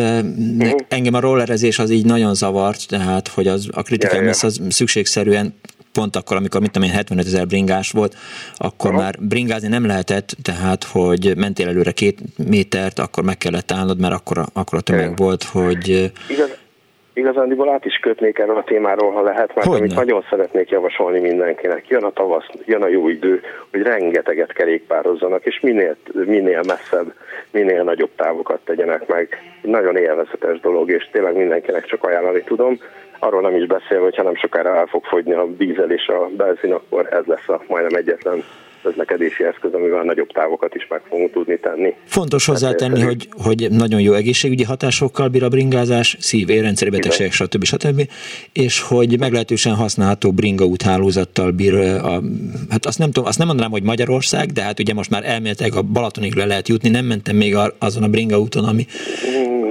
engem a rollerezés az így nagyon zavart, tehát hogy a kritikám az szükségszerűen pont akkor, amikor mit tudom én, 75,000 bringás volt, akkor már bringázni nem lehetett, tehát hogy mentél előre 2 métert, akkor meg kellett állnod, mert akkor a tömeg volt, hogy... Igazándiból át is kötnék erről a témáról, ha lehet, mert amit nagyon szeretnék javasolni mindenkinek. Jön a tavasz, jön a jó idő, hogy rengeteget kerékpározzanak, és minél messzebb, minél nagyobb távokat tegyenek meg. Nagyon élvezetes dolog, és tényleg mindenkinek csak ajánlani tudom. Arról nem is beszélve, hogyha nem sokára el fog fogyni a dízel és a benzin, akkor ez lesz a majdnem egyetlen közlekedési eszköz, amivel nagyobb távokat is meg fogunk tudni tenni. Fontos hozzátenni, hogy nagyon jó egészségügyi hatásokkal bír a bringázás, szív- érrendszeri betegségek, stb. És hogy meglehetősen használható bringaút hálózattal bír a... Hát azt nem mondanám, hogy Magyarország, de hát ugye most már elméletileg a Balatonig le lehet jutni, nem mentem még azon a bringaúton, ami...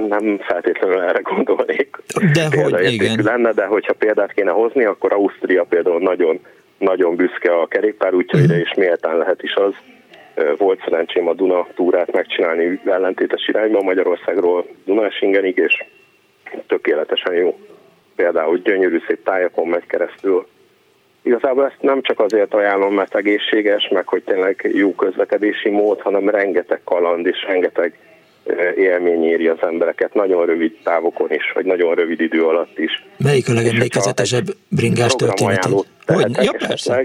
Nem feltétlenül erre gondolnék. De hogy igen. Lenne, de hogyha példát kéne hozni, akkor Ausztria például nagyon nagyon büszke a kerékpárútjaira, és méltán lehet is az. Volt szerencsém a Duna túrát megcsinálni ellentétes irányba, Magyarországról Dunásingenig, és tökéletesen jó. Például gyönyörű szép tájakon megy keresztül. Igazából ezt nem csak azért ajánlom, mert egészséges, meg hogy tényleg jó közlekedési mód, hanem rengeteg kaland és rengeteg élmény éri az embereket, nagyon rövid távokon is, vagy nagyon rövid idő alatt is. Melyik a legemlékezetesebb bringás történetét? Ja, persze.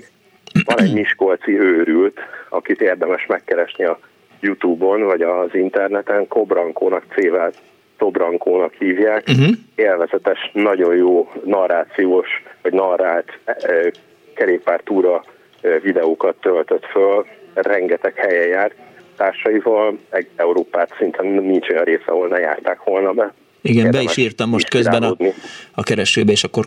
Van egy miskolci őrült, akit érdemes megkeresni a YouTube-on, vagy az interneten, Kobrankónak cével Tobrankónak hívják, élvezetes, nagyon jó narrációs, vagy narrált kerékpártúra videókat töltött föl, rengeteg helyen járt, társaival, egy Európát szinte nincs olyan része, ahol ne járták volna be. Igen, be is írtam most közben a keresőbe, és akkor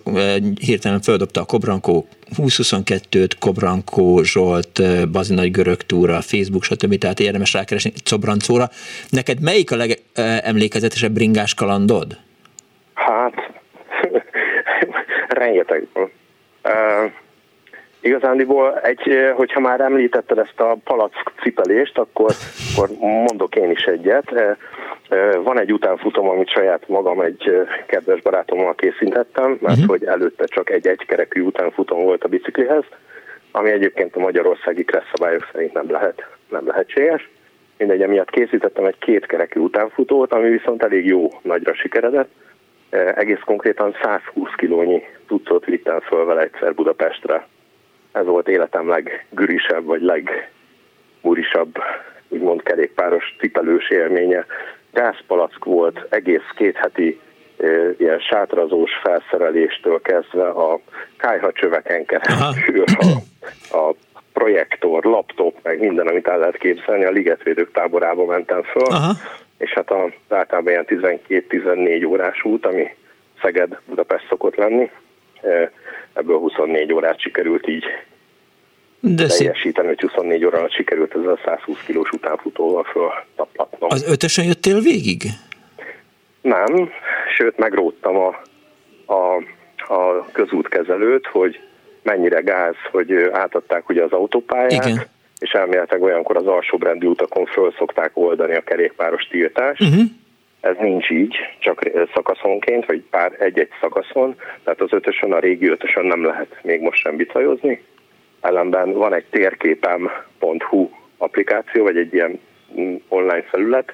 hirtelen földobta a Kobrankó 2022-t, Kobrankó Zsolt, Bazi Nagy Görög túra, Facebook, stb. Tehát érdemes rákeresni Cobrancóra. Neked melyik a legemlékezetesebb bringás kalandod? Hát, rengeteg. Igazándiból, hogyha már említetted ezt a palack cipelést, akkor mondok én is egyet. Van egy utánfutom, amit saját magam egy kedves barátommal készítettem, mert hogy előtte csak egy egykerekű utánfutom volt a biciklihez, ami egyébként a magyarországi kresszabályok szerint nem lehetséges. Mindegy, emiatt készítettem egy 2 kerekű utánfutót, ami viszont elég jó nagyra sikeredett. Egész konkrétan 120 kilónyi cuccot vittem föl vele egyszer Budapestre. Ez volt életem leggürisebb, vagy legmurisabb, úgymond kerékpáros, cipelős élménye. Gázpalack volt, egész 2 heti ilyen sátrazós felszereléstől kezdve a kályhacsöveken keresztül, a projektor, laptop, meg minden, amit el lehet képzelni. A ligetvédők táborába mentem föl. és hát az általában ilyen 12-14 órás út, ami Szeged-Budapest szokott lenni, ebből 24 órát sikerült így teljesíteni, hogy 24 óra alatt sikerült ezzel 120 kilós utánfutóval föltaplatnom. Az ötösen jöttél végig? Nem, sőt megróttam a közútkezelőt, hogy mennyire gáz, hogy átadták ugye az autópályát, igen, és elméletileg olyankor az alsóbrendű utakon föl szokták oldani a kerékpáros tiltást. Uh-huh. Ez nincs így, csak szakaszonként, vagy pár egy-egy szakaszon, tehát az ötösön, a régi ötösön nem lehet még most sem bicajozni. Ellenben van egy térképem.hu applikáció, vagy egy ilyen online felület,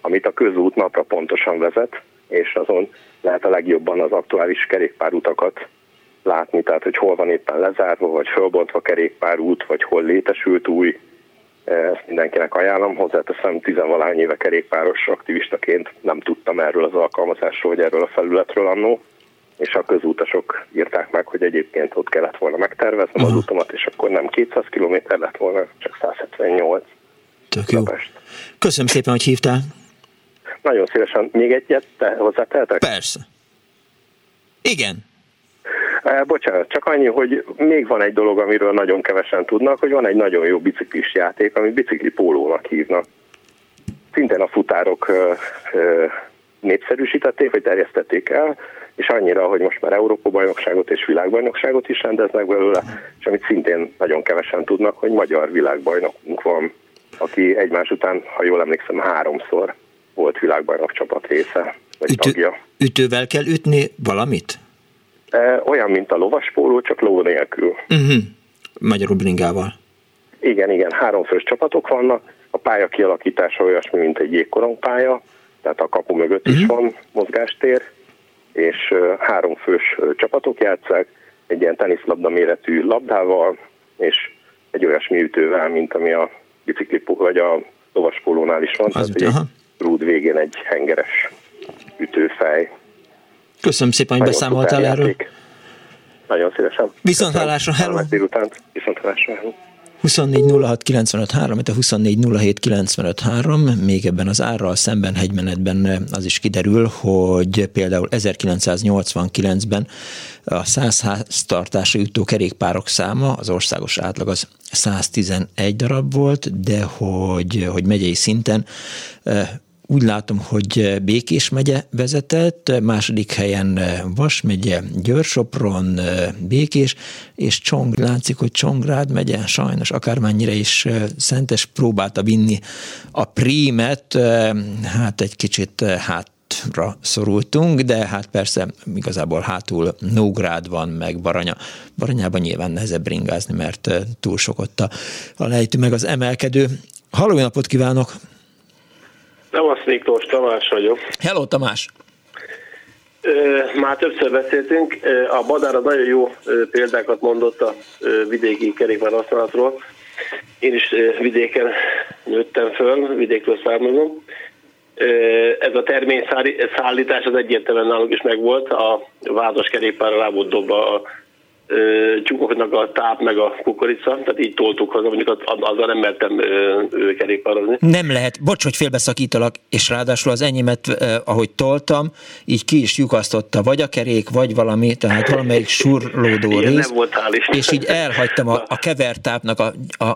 amit a közút napra pontosan vezet, és azon lehet a legjobban az aktuális kerékpárutakat látni, tehát hogy hol van éppen lezárva, vagy fölbontva kerékpárút, vagy hol létesült új. Ezt mindenkinek ajánlom, hozzáteszem, 10-valahány éve kerékpáros aktivistaként nem tudtam erről az alkalmazásról, vagy erről a felületről annó, és a közútasok írták meg, hogy egyébként ott kellett volna megterveznem az utamat, és akkor nem 200 kilométer lett volna, csak 178. Tök jó. Köszönöm szépen, hogy hívtál. Nagyon szívesen. Még egyet hozzátehetek? Persze. Igen. Bocsánat, csak annyi, hogy még van egy dolog, amiről nagyon kevesen tudnak, hogy van egy nagyon jó biciklis játék, amit bicikli pólónak hívnak. Szintén a futárok népszerűsítették, vagy terjesztették el, és annyira, hogy most már Európa-bajnokságot és világbajnokságot is rendeznek belőle, és amit szintén nagyon kevesen tudnak, hogy magyar világbajnokunk van, aki egymás után, ha jól emlékszem, 3-szor volt világbajnok csapat része, vagy tagja. Ütővel kell ütni valamit? Olyan, mint a lovaspóló, csak ló nélkül. Uh-huh. Magyarul bringával. Igen, igen, háromfős csapatok vannak, a pálya kialakítása olyasmi, mint egy jégkorongpálya, tehát a kapu mögött is van mozgástér, és háromfős csapatok játszák, egy ilyen teniszlabda méretű labdával, és egy olyasmi ütővel, mint ami a biciklipó, vagy a lovaspólónál is van, az tehát egy rúd végén egy hengeres ütőfej. Köszönöm szépen, hogy beszámoltál erről. Nagyon szívesen. Viszonthallásra, hello! 24 06 95 3, tehát 24 07 95 3. Még ebben az árral szemben hegymenetben az is kiderül, hogy például 1989-ben a 100 háztartásra jutó kerékpárok száma, az országos átlag az 111 darab volt, de hogy megyei szinten úgy látom, hogy Békés megye vezetett, második helyen Vas megye, Győr-Sopron, Békés, és látszik, hogy Csongrád megye, sajnos akármennyire is Szentes próbálta vinni a prímet, hát egy kicsit hátra szorultunk, de hát persze igazából hátul Nógrád van, meg Baranya. Baranyában nyilván nehezebb ringázni, mert túl sok ott a lejtő, meg az emelkedő. Halló, jó napot kívánok! Szevasz Miklós, Tamás vagyok. Hello, Tamás! Már többször beszéltünk, a Badár a nagyon jó példákat mondott a vidéki kerékpár használatról. Én is vidéken nőttem föl, vidékről származom. Ez a terményszállítás az egyértelműen nálunk is megvolt, a vázas kerékpárra rá volt dobva a tyúkoknak a táp meg a kukorica, tehát így toltuk haza, mondjuk azzal nem mertem kerékpározni. Nem lehet, bocs, hogy félbeszakítalak, és ráadásul az enyémet, ahogy toltam, így ki is lyukasztotta, vagy a kerék, vagy valami, tehát valamelyik surlódó rész, és így elhagytam a kevertápnak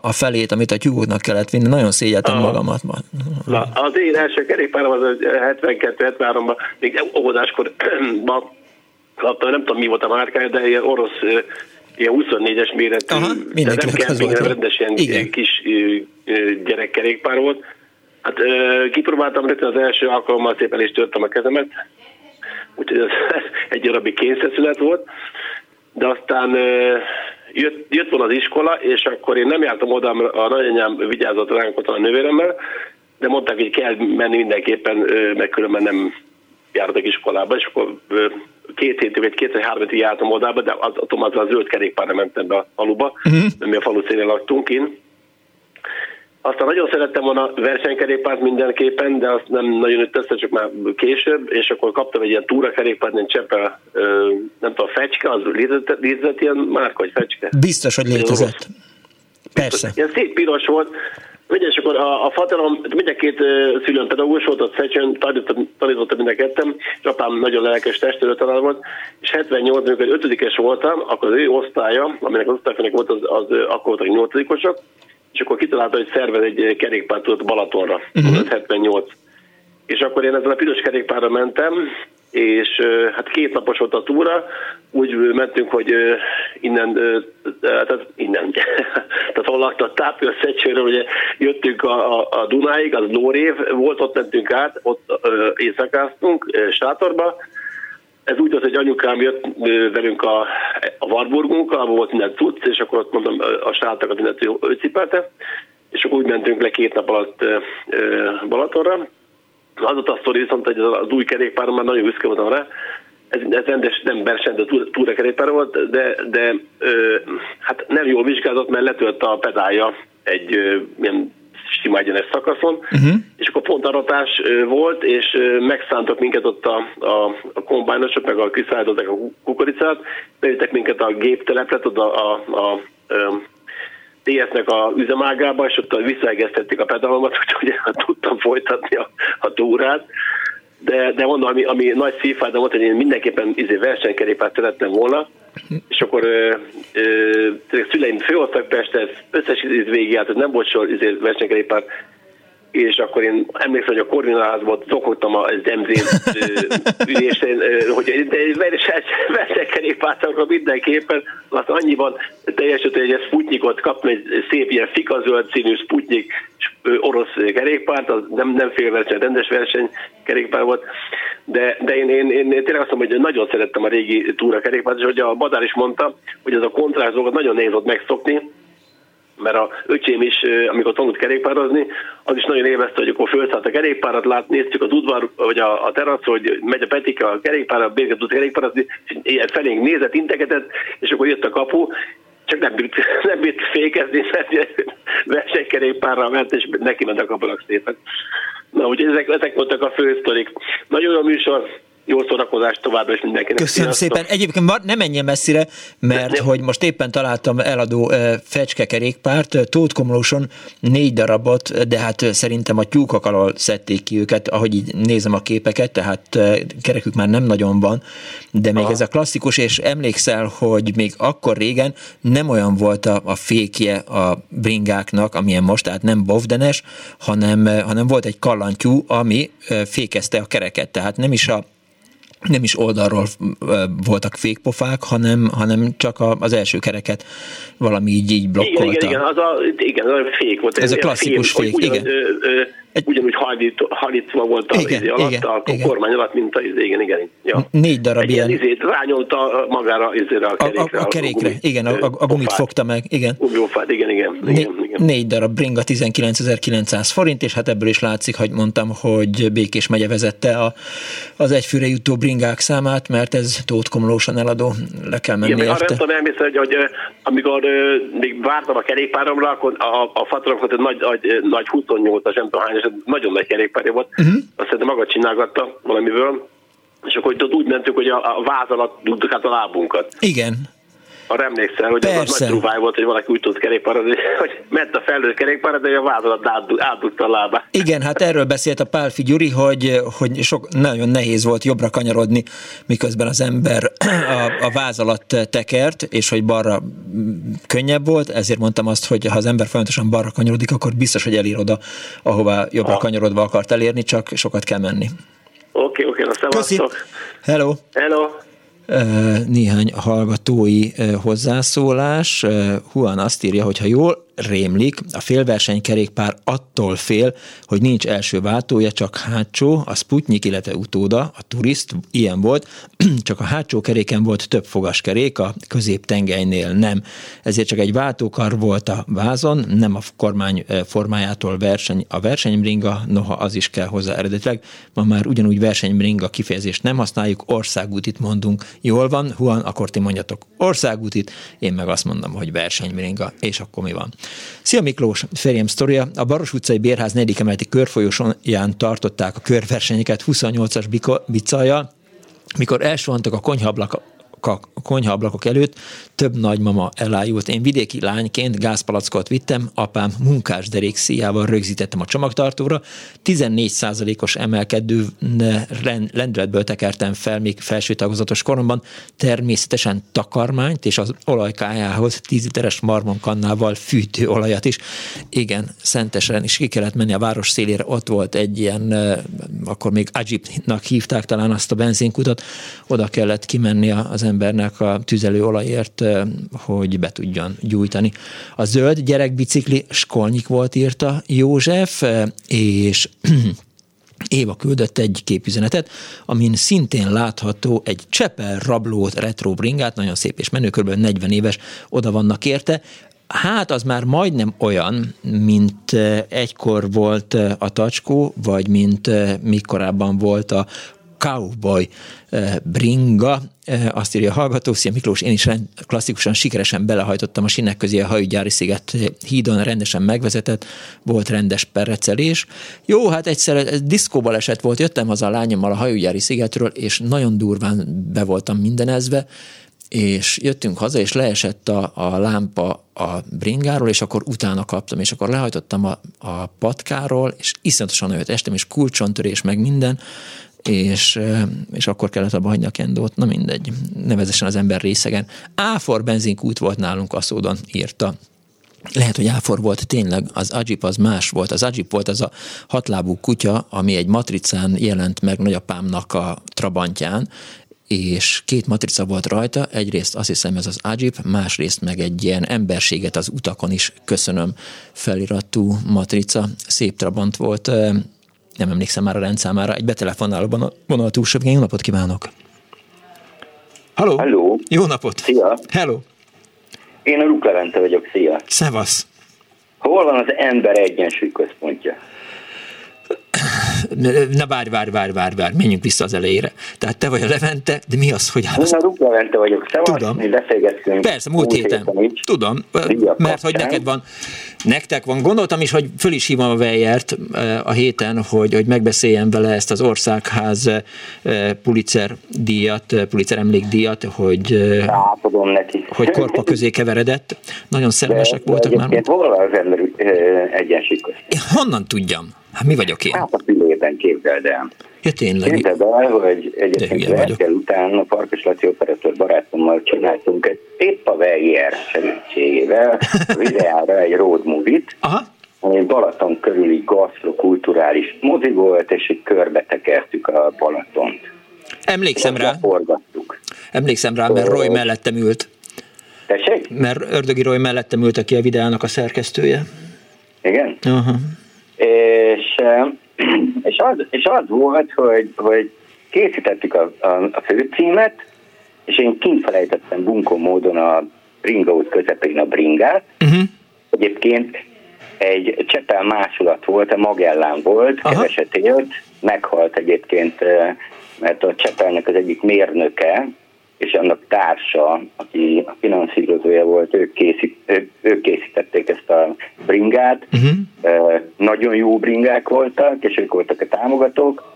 a felét, amit a tyúkoknak kellett vinni, nagyon szégyeltem magamat. Na, az én első kerékpárom az 72-73-ban, még óvodáskor kaptam, nem tudom mi volt a márkája, de ilyen orosz, ilyen 24-es méretű, tehát nem kell még rendes ilyen kis gyerekkerékpár volt. Hát kipróbáltam rögtön az első alkalommal, szépen is törtem a kezemet, úgyhogy ez egy darabig kényszerszület volt, de aztán jött volna az iskola, és akkor én nem jártam oda, a nagyanyám vigyázott ránk ott a nővéremmel, de mondták, hogy kell menni mindenképpen, meg különben nem jártak iskolába, és akkor 2 hétig, vagy 2-3 hétig jártam odába, de attól azzal a zöld kerékpárra mentem be a faluba, mert mi a falu szélén laktunk én. Aztán nagyon szerettem volna versenykerékpárt mindenképpen, de azt nem nagyon jött össze, csak már később, és akkor kaptam egy ilyen túrakerékpárt, mint Csepel, nem tudom, Fecske, az létezett ilyen márka, vagy Fecske? Biztos, hogy létezett. Persze. Ilyen szép piros volt, Mindjárt, és akkor a fatanom, mindjárt két szülőm pedagógus volt, ott Szecsen, tanítottam mind a ketten, és apám nagyon lelkes testőrtanár volt, és 78-ban, amikor ötödikes voltam, akkor az ő osztálya, aminek az osztályfőnök volt, az akkor voltak nyolcadikosok, és akkor kitalálta, hogy szervez egy kerékpártúrát Balatonra, az 78. És akkor én ezzel a piros kerékpárra mentem, és hát két napos volt a túra, úgy mentünk, hogy innen tehát hol lakta Tápja Szecséről, ugye jöttünk a Dunáig, az Nórév volt, ott mentünk át, ott éjszakáztunk sátorba. Ez úgy volt, hogy anyukám jött velünk a Warburgunkkal, volt minden cucc, és akkor ott mondom, a sátrakat mindent ő cipelte, és akkor úgy mentünk le két nap alatt Balatonra. Az ott a sztori viszont, hogy az új kerékpáron már nagyon büszke voltam rá, ez rendes, nem verseny, de túra kerékpár volt, de hát nem jól vizsgázott, mert letört a pedálja egy ilyen sima egyenes szakaszon, és akkor pont aratás volt, és megszántak minket ott a kombájnosok, meg a kiszállították a kukoricát, bejöttek minket a géptelepet, oda a DS-nek a üzemágába, és ott visszaegeztették a pedalomat, úgyhogy tudtam folytatni a túrát. De mondom, ami nagy szívfájdalom volt, hogy én mindenképpen versenykerékpárt szerettem volna, és akkor szüleim főhoztak Pestre, összes végigjárt, hogy nem volt sor versenykerékpárt, és akkor én emlékszem, hogy a koordinálházban zokogtam az MZ ülésén, hogy versenykerékpárt akkor mindenképpen, az annyiban teljesült, hogy egy Sputnikot kaptam, egy szép ilyen fikazöld színű Sputnik orosz kerékpárt, az nem félverseny, rendes versenykerékpár volt, de én tényleg azt mondom, hogy nagyon szerettem a régi túrakerékpárt, és hogy a Badár is mondta, hogy ez a kontrás dolgot nagyon nehéz volt megszokni, mert a öcsém is, amikor tanult kerékpározni, az is nagyon élvezte, hogy akkor fölszállt a kerékpárat, néztük az udvar, vagy a terasz, hogy megy a Petike a kerékpárra, a Bérge tud kerékpározni, és felénk nézett, integetett, és akkor jött a kapu, csak nem bírt fékezni, mert versenykerékpárra ment, és neki ment a kapunak szépen. Na, úgyhogy ezek voltak a fő sztorik. Nagyon jó műsor. Jó szórakozást továbbra is mindenkinek. Köszönöm szépen. Egyébként ne menjen messzire, mert hogy most éppen találtam eladó Fecske kerékpárt, Tótkomlóson 4 darabot, de hát szerintem a tyúkok alól szedték ki őket, ahogy így nézem a képeket, tehát kerekük már nem nagyon van, de még ez a klasszikus, és emlékszel, hogy még akkor régen nem olyan volt a fékje a bringáknak, amilyen most, tehát nem bovdenes, hanem volt egy kallantyú, ami fékezte a kereket, tehát nem is oldalról voltak fékpofák, hanem csak az első kereket valami így blokkolta. Igen, az a fék volt. Ez a klasszikus fék, igen. Ugyanúgy hajlítva volt a kormány alatt, mint a igen. Ja. 4 darab egy ilyen. Rányomta magára a kerékre. A kerékre, a gumit fogta meg, igen. Gumiófát, igen. 4 darab bringa, 19.900 forint, és hát ebből is látszik, hogy mondtam, hogy Békés megye vezette az egyfőre jutó bringák számát, mert ez Tótkomlóson eladó, le kell menni érte. Arra nem tudom elmészteni, hogy amikor még vártam a kerékpáromra, akkor a fatoroknak nagy 28-as, nem tudom hány, és nagyon nagy kerékpárja volt, azt szerintem maga csinálgatta valamiből, és akkor itt úgy mentünk, hogy a váz alatt dugtuk át a lábunkat. Igen. Arra emlékszel, hogy persze. Az nagy trúváj volt, hogy valaki úgy tudott kerékpára, hogy ment a felnőtt kerékpára, de a váz alatt átdugta a lábát. Igen, hát erről beszélt a Pálfi Gyuri, hogy nagyon nehéz volt jobbra kanyarodni, miközben az ember a váz alatt tekert, és hogy balra könnyebb volt, ezért mondtam azt, hogy ha az ember folyamatosan balra kanyarodik, akkor biztos, hogy elér oda, ahová jobbra kanyarodva akart elérni, csak sokat kell menni. Oké, na szevasztok. Hello. Néhány hallgatói hozzászólás. Juan azt írja, hogy ha jól rémlik, a félversenykerékpár attól fél, hogy nincs első váltója, csak hátsó, a Sputnik, illetve utóda, a Turist ilyen volt, csak a hátsó keréken volt több fogaskerék, a középtengelynél nem. Ezért csak egy váltókar volt a vázon, nem a kormány formájától a versenybringa, noha az is kell hozzá eredetileg. Ma már ugyanúgy versenybringa kifejezést nem használjuk, országútit mondunk. Jól van, Juan, akkor ti mondjatok országútit, én meg azt mondom, hogy versenybringa, és akkor mi van? Szia Miklós, férjem sztoria. A Baros utcai bérház 4. emeleti körfolyosóján tartották a körversenyeket 28-as bicajjal, mikor elsuhantak a konyhaablakok előtt, Több nagymama elájult, én vidéki lányként gázpalackot vittem, apám munkás derékszíjával rögzítettem a csomagtartóra, 14%-os emelkedő lendületből tekertem fel még felső tagozatos koromban, természetesen takarmányt és az olajkájához 10 literes marmonkannával fűtőolajat is. Igen, Szentesen is ki kellett menni a város szélére, ott volt egy ilyen, akkor még Ajipnak hívták talán azt a benzinkutat, oda kellett kimenni az embernek a tüzelőolajért, hogy be tudjon gyújtani. A zöld gyerekbicikli Skolnyik volt, írta József, és Éva küldött egy képüzenetet, amin szintén látható egy Csepel rablót, retro bringát, nagyon szép és menő, kb. 40 éves, oda vannak érte. Hát az már majdnem olyan, mint egykor volt a Tacskó, vagy mint mikorában volt a Cowboy bringa, azt írja a hallgató, szia Miklós, én is klasszikusan sikeresen belehajtottam a sinek közé a Hajugyári sziget hídon, rendesen megvezetett, volt rendes perrecelés. Jó, hát egyszer diszkóbaleset volt, jöttem haza a lányommal a Hajugyári szigetről, és nagyon durván be voltam mindenezve, és jöttünk haza, és leesett a lámpa a bringáról, és akkor utána kaptam, és akkor lehajtottam a patkáról, és iszonyatosan jött estem, és kulcsontörés, meg minden, és akkor kellett abba hagyni a kendót, na mindegy, nevezesen az ember részegen. Áfor benzinkút volt nálunk Aszódon, írta. Lehet, hogy áfor volt tényleg, az Ajip az más volt. Az Ajip volt az a hatlábú kutya, ami egy matricán jelent meg nagyapámnak a trabantján, és két matrica volt rajta, egyrészt azt hiszem ez az Ajip, másrészt meg egy ilyen emberséget az utakon is köszönöm feliratú matrica. Szép trabant volt, nem emlékszem már a rendszámára, egy betelefonálóban a vonal túlsóbb. Jó napot kívánok! Halló! Halló! Jó napot! Szia! Halló! Én a Ruk Levente vagyok, szia! Szevasz! Hol van az ember egyensúly központja? Na várj, menjünk vissza az elejére. Tehát te vagy a Levente, de mi az, hogy állsz? Én a Ruk Levente vagyok, szevasz, mi beszélgetünk. Persze, múlt héten. Tudom, mert hogy neked van... Nektek van. Gondoltam is, hogy föl is hívom a Weyert a héten, hogy megbeszéljem vele ezt az országház Pulitzer emlékdíjat, hogy korpa közé keveredett. Nagyon szerelmesek voltak már. De hol van az ember egyensúly között? Honnan tudjam? Hát mi vagyok én? Hát a fülében, képzeld el. Ja, tényleg. Képzeld el, hogy egyébként Weyer után a Farkas Laci operatőr barátommal csináltunk egy épp a Weyer segítségével videára egy road movie-t, ami Balaton körüli gasztrokulturális mozi volt, és így körbe tekertük a Balatont. Emlékszem rá. Emlékszem rá, mert Roy mellettem ült. Tessék? Mert Ördögi Roy mellettem ült, aki a videának a szerkesztője. Igen? Aha. És az volt, hogy készítettük a főcímet, és én kint felejtettem bunkó módon a bringaút közepén a bringát. Uh-huh. Egyébként egy Csepel másolat volt, a Magellán volt, keveset élt, meghalt egyébként, mert a Csepelnek az egyik mérnöke, és annak társa, aki a finanszírozója volt, ők készítették ezt a bringát, nagyon jó bringák voltak, és ők voltak a támogatók,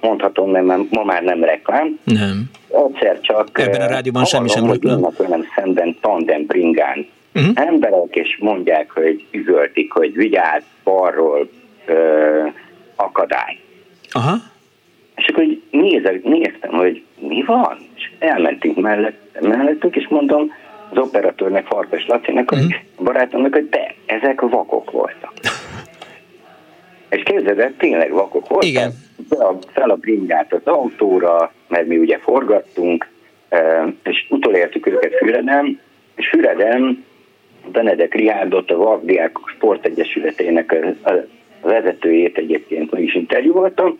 mondhatom, nem, ma már nem reklám. Nem. Egyszer csak ebben a rádióban semmi sem reklám. Hanem szemben tandem bringán emberek, és mondják, hogy üvöltik, hogy vigyázz, balról akadály. Aha. És akkor néztem, hogy mi van? És elmentünk mellettünk, és mondom az operatőrnek, Farkas Lacinak, a barátomnak, hogy de, ezek vakok voltak. És képzeld el, tényleg vakok voltak. Igen. Fel a bringát az autóra, mert mi ugye forgattunk, és utolértük őket Füreden, és Füreden Benedek Riárdot, a Vakdiákok Sportegyesületének a vezetőjét egyébként is interjúoltam.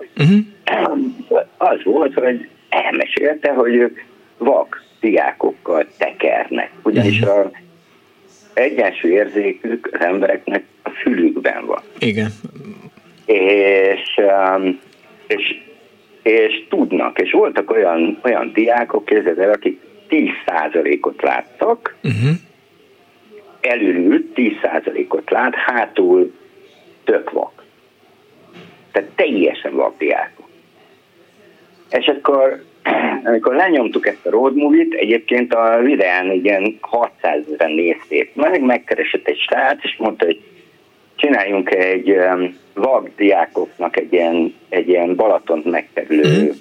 Az volt, hogy elmesélte, hogy ők vak diákokkal tekernek. Ugyanis az egyensúlyérzékük az embereknek a fülükben van. Igen. És tudnak, és voltak olyan diákok, kérdezel, akik 10%-ot láttak, elülült 10%-ot lát, hátul tök vak. Tehát teljesen vak diákok. És akkor, amikor lenyomtuk ezt a road movie-t, egyébként a videán igen 600 000 nézték. Meg megkeresett egy srác, és mondta, hogy csináljunk egy vakdiákoknak egy ilyen Balatont megterülő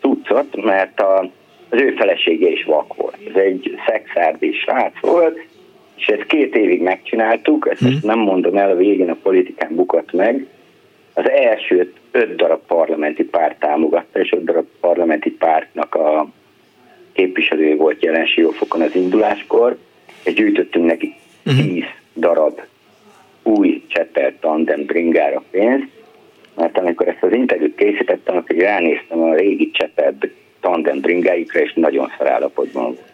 cuccot, mert az ő felesége is vak volt. Ez egy szexárdi srác volt, és ezt 2 évig megcsináltuk, ezt most nem mondom el, a végén a politikán bukott meg. Az elsőt 5 darab parlamenti párt támogatta, és 5 darab parlamenti pártnak a képviselője volt jelenségófokon az induláskor, és gyűjtöttünk neki 10 darab új Csepel tandem bringára pénzt, mert amikor ezt az interjút készítettem, akkor ránéztem a régi Csepel tandem bringáikra, és nagyon szarállapotban voltak.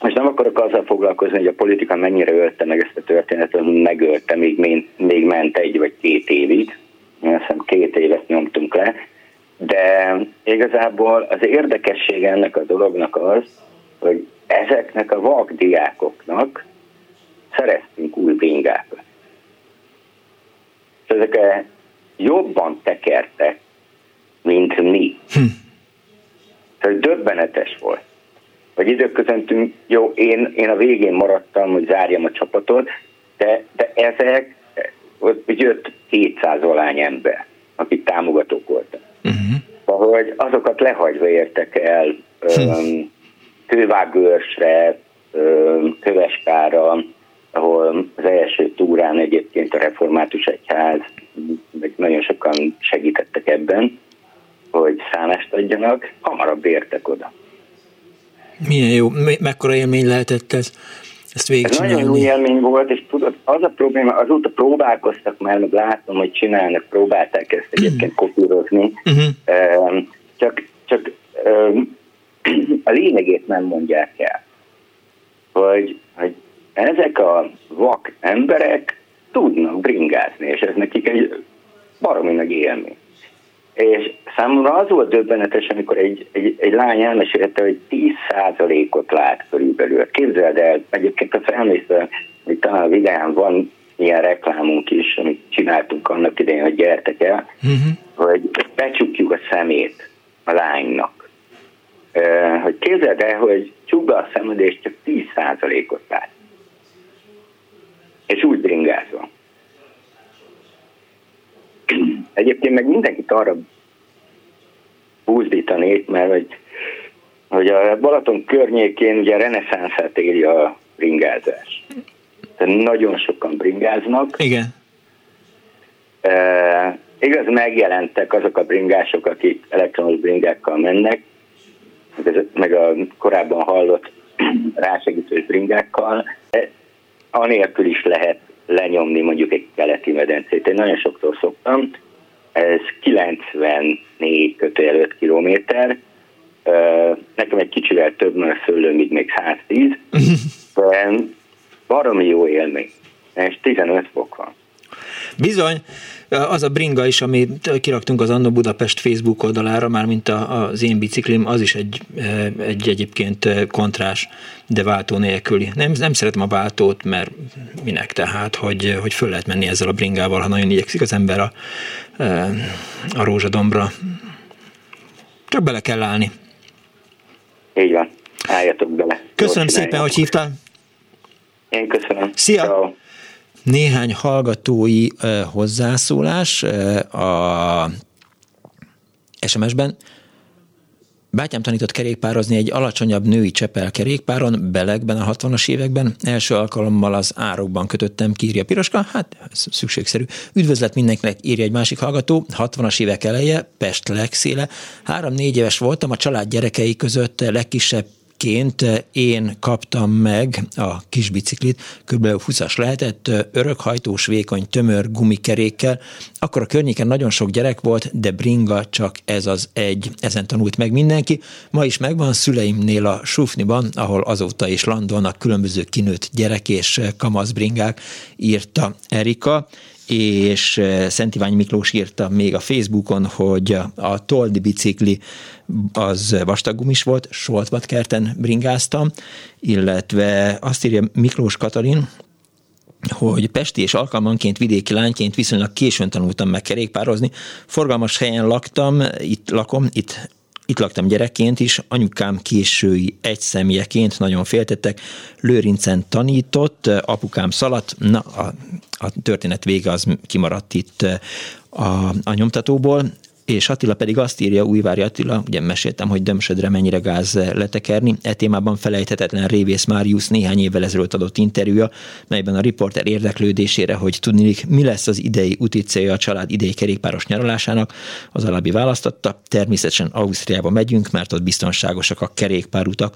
Most nem akarok azzal foglalkozni, hogy a politika mennyire ölte meg ezt a történetet, megölte, még ment 1 vagy 2 évig. Azt hiszem 2 évet nyomtunk le. De igazából az érdekessége ennek a dolognak az, hogy ezeknek a vakdiákoknak szereztünk új bringákat. Ezek jobban tekertek, mint mi. Tehát döbbenetes volt. Vagy időközöntünk, jó, én a végén maradtam, hogy zárjam a csapatot, de ezek, ott jött 200 valahány ember, akik támogatók voltak. Ahogy azokat lehagyva értek el Kővágőrsre, Köveskára, ahol az első túrán egyébként a református egyház, meg nagyon sokan segítettek ebben, hogy szállást adjanak, hamarabb értek oda. Milyen jó, mekkora élmény lehetett ez? Ezt végigcsinálni. Ez nagyon jó élmény volt, és tudod, az a probléma, azóta próbálkoztak már, meg látom, hogy csinálnak, próbálták ezt egyébként kopírozni, csak a lényegét nem mondják el, hogy ezek a vak emberek tudnak bringázni, és ez nekik egy baromi nagy élmény. És számomra az volt döbbenetes, amikor egy lány elmesélte, hogy 10%-ot lát körülbelül. Képzeld el, egyébként a felmésztől, hogy talán a videán van ilyen reklámunk is, amit csináltunk annak idején, hogy gyertek el, hogy becsukjuk a szemét a lánynak. Hogy képzeld el, hogy csukd be a szemed, és csak 10%-ot lát. És úgy bringázva. Egyébként meg mindenkit arra buzdítanék, mert hogy a Balaton környékén ugye reneszánszát éli a bringázás. Tehát nagyon sokan bringáznak. Igen. Igaz, megjelentek azok a bringások, akik elektromos bringákkal mennek, meg a korábban hallott rásegítős bringákkal. Anélkül is lehet lenyomni mondjuk egy keleti medencét. Én nagyon soktól szoktam. Ez 94,5 km. Nekem egy kicsivel több, mert a szőlőmig még 110. Baromi jó élmény. És 15 fok van. Bizony, az a bringa is, amit kiraktunk az Andó Budapest Facebook oldalára, mármint az én biciklim, az is egy egyébként kontrás, de váltó nélküli. Nem szeretem a váltót, mert minek, tehát, hogy föl lehet menni ezzel a bringával, ha nagyon igyekszik az ember a rózsadombra. Csak bele kell állni. Így van, álljatok bele. Köszönöm szépen, hogy hívtál. Én köszönöm. Szia! Ciao. Néhány hallgatói hozzászólás a SMS-ben. Bátyám tanított kerékpározni egy alacsonyabb női Csepel kerékpáron, Belegben a 60-as években. Első alkalommal az árokban kötöttem, kírja Piroska. Hát, ez szükségszerű. Üdvözlet mindenkinek, írja egy másik hallgató. 60-as évek eleje, Pest legszéle. 3-4 éves voltam, a család gyerekei között legkisebbként én kaptam meg a kis biciklit, kb. 20-as lehetett, örökhajtós, vékony, tömör gumikerékkel. Akkor a környéken nagyon sok gyerek volt, de bringa csak ez az egy. Ezen tanult meg mindenki. Ma is megvan szüleimnél a Sufniban, ahol azóta is landolnak különböző kinőtt gyerek és kamaszbringák, írta Erika. És Szent Ivány Miklós írta még a Facebookon, hogy a toldi bicikli az vastaggumis volt, Soltvatkerten bringáztam, illetve azt írja Miklós Katalin, hogy pesti és alkalmanként vidéki lányként viszonylag későn tanultam meg kerékpározni. Forgalmas helyen laktam, itt laktam gyerekként is, anyukám késői egyszemélyeként, nagyon féltettek, Lőrincen tanított, apukám szaladt, na a történet vége az kimaradt itt a nyomtatóból, és Attila pedig azt írja, Újvári Attila, ugye meséltem, hogy Dömsödre mennyire gáz letekerni, e témában felejthetetlen Révész Máriusz néhány évvel ezelőtt adott interjúja, melyben a riporter érdeklődésére, hogy tudniillik, mi lesz az idei úti célja a család idei kerékpáros nyaralásának, az alábbi választatta, természetesen Ausztriába megyünk, mert ott biztonságosak a kerékpárutak.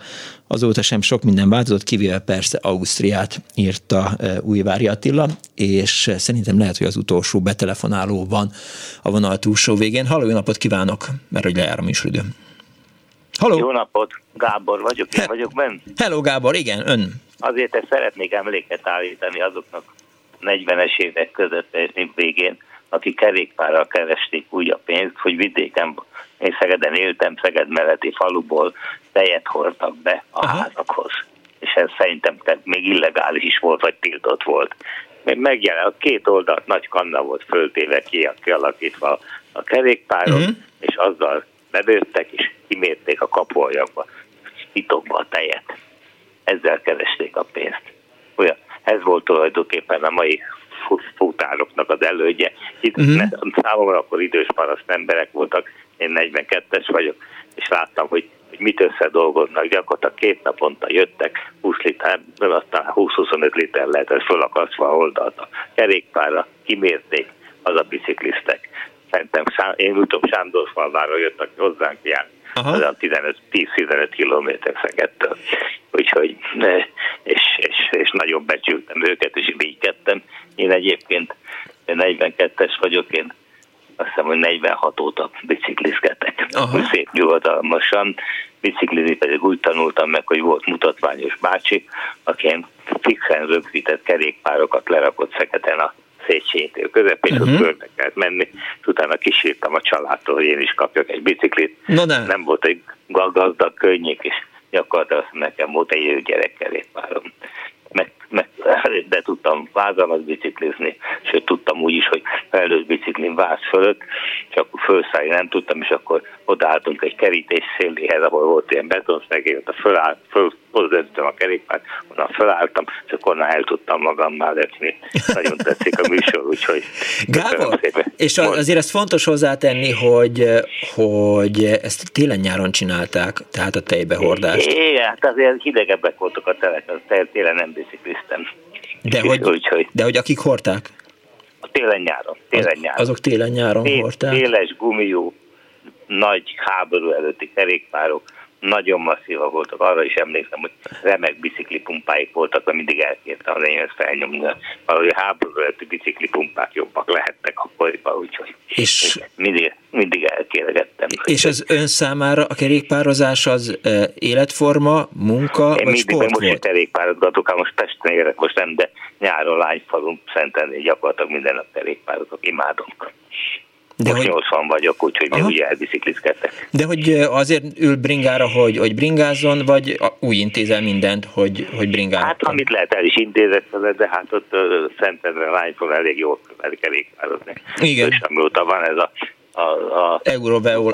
Azóta sem sok minden változott, kivéve persze Ausztriát, írta Újvári Attila, és szerintem lehet, hogy az utolsó betelefonáló van a vonal túlsó végén. Halló, jó napot kívánok, mert hogy lejár a műsoridő. Halló. Jó napot, Gábor vagyok, én vagyok benne. Hello Gábor, igen, ön. Azért ezt szeretnék emléket állítani azoknak 40-es évek között végén, akik kerékpárral keresték úgy a pénzt, hogy vidéken, én Szegeden éltem, Szeged melletti faluból tejet hordtak be a házakhoz. És ez szerintem még illegális is volt, vagy tiltott volt. Még megjelent, a két oldalt nagy kanna volt föltéve kialakítva a kerékpáron, és azzal bevőttek, és kimérték a kapuajakba, titokba a tejet. Ezzel keresték a pénzt. Olyan, ez volt tulajdonképpen a mai futároknak az elődje. Itt számomra akkor idős paraszt emberek voltak, én 42-es vagyok, és láttam, hogy mit összedolgoznak. Gyakorlatilag két naponta jöttek, 20 liter, aztán 20-25 liter lehetett fölakasztva a oldalt a kerékpárra, kimérték, az a bicikliztek. Szerintem én utóbb Sándorfalváról jöttek hozzánk jár, olyan 10-15 kilométer Szegettől. Úgyhogy, és nagyon becsültem őket, és bígykedtem. Én egyébként 42-es vagyok, én azt hiszem, hogy 46 óta biciklizgetek. Szép nyugodalmasan. Biciklizni pedig úgy tanultam meg, hogy volt mutatványos bácsi, aki ilyen fixen rögzített kerékpárokat lerakott Szegeden a Széchenyi közepén, és ott körbe kellett menni, és utána kísértem a családtól, hogy én is kapjak egy biciklit. Nem volt egy gazdag környék, és gyakorlatilag nekem volt egy gyerekkerékpárom. De tudtam vázalmat biciklizni, sőt tudtam úgy is, hogy előtt biciklin váz fölött, csak fölszállni nem tudtam, és akkor odaálltunk egy kerítés széléhez, ahol volt ilyen betonszegély, fölhozzöttem a kerékpárt, onnan fölálltam, és akkor onnan el tudtam magammal lökni. Nagyon tetszik a műsor, úgyhogy... Gábor, és azért ezt fontos hozzátenni, hogy ezt télen-nyáron csinálták, tehát a tejbehordást. Igen, hát azért hidegebbek voltak a telek, az télen nem bicikliztem. De hogy akik hordták? A télen-nyáron. Azok télen-nyáron hordták? Téles gumiú, nagy háború előtti kerékpárok, nagyon masszívak voltak, arra is emlékszem, hogy remek biciklipumpáik voltak, mindig elkértem az enyém felnyomni. Valahogy háború előtti biciklipumpák jobbak lehettek akkoriban, úgyhogy mindig elkéregettem. És az ön számára a kerékpározás az életforma, munka, vagy sport volt? Én mindig most kerékpározgatok, most Pesten érek, most nem, de nyáron Lányfalunk, Szentendén gyakorlatilag minden nap kerékpározok, imádom. De most 80 vagyok, úgyhogy még ugye elbiciklizkedtek. De hogy azért ül bringára, hogy bringázzon, vagy úgy intézel mindent, hogy bringázzon? Hát amit lehet, el is intézett vele, de hát ott Szentendre Lányfon elég jól kerékpározni. Igen. És amióta van ez a Eurovelo,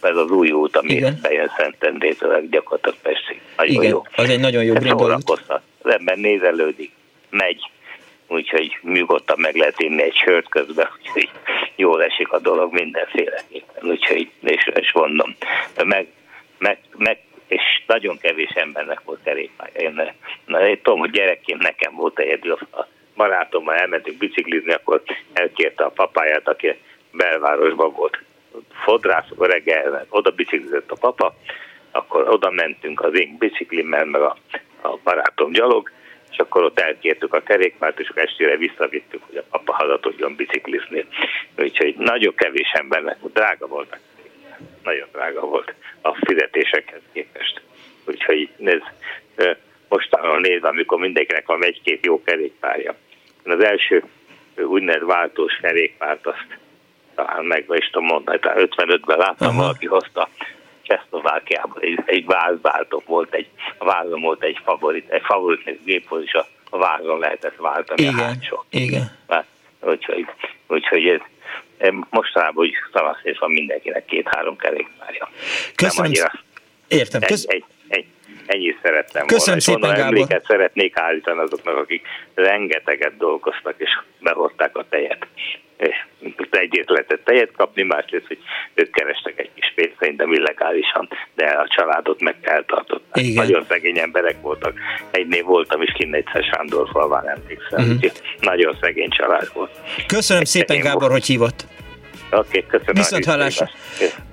ez az új út, ami bejön Szentendrétől, gyakorlatilag Pestig. Nagyon jó. Az egy nagyon jó bringaút. Az ember nézelődik, megy. Úgyhogy nyugodtan meg lehet inni egy sört közben, úgyhogy jól esik a dolog mindenféleképpen. Úgyhogy, és mondom, és nagyon kevés embernek volt kerékpárja. Én tudom, hogy gyerekként nekem volt egyedül, a barátommal elmentünk biciklizni, akkor elkérte a papáját, aki belvárosban volt fodrász, reggel oda biciklizett a papa, akkor oda mentünk az én biciklimmel, meg a barátom gyalog, és akkor ott elkértük a kerékpárt, és estére visszavittük, hogy a papa haza tudjon biciklizni. Úgyhogy nagyon kevés embernek, drága voltak. Nagyon drága volt a fizetésekhez képest. Úgyhogy mostanában nézve, amikor mindenkinek van egy-két jó kerékpárja. Én az első úgynevezett váltós kerékpárt, azt talán meg is tudom mondani, 55-ben láttam, valaki hozta Csehszlovákiában, egy vázváltó volt, a vázom volt egy favorit géphoz, és a a vágon lehetett váltani. Igen, a hátsó. Igen. Úgyhogy ez mostanában úgy szanaszét van mindenkinek 2-3 kerékpárja. Köszönöm. Értem. Ennyit szerettem volna, és onnan emléket szeretnék állítani azoknak, akik rengeteget dolgoztak, és behordták a tejet. Egyrészt lehetett tejet kapni, másrészt, hogy ők kerestek egy kis pénzt, szerintem illegálisan, de a családot meg kell tartották. Nagyon szegény emberek voltak. Egynél voltam is kint egyszer Sándorfalván, emlékszem. Uh-huh. Nagyon szegény család volt. Köszönöm szépen, Gábor, hogy hívott. Okay, viszont hallásra.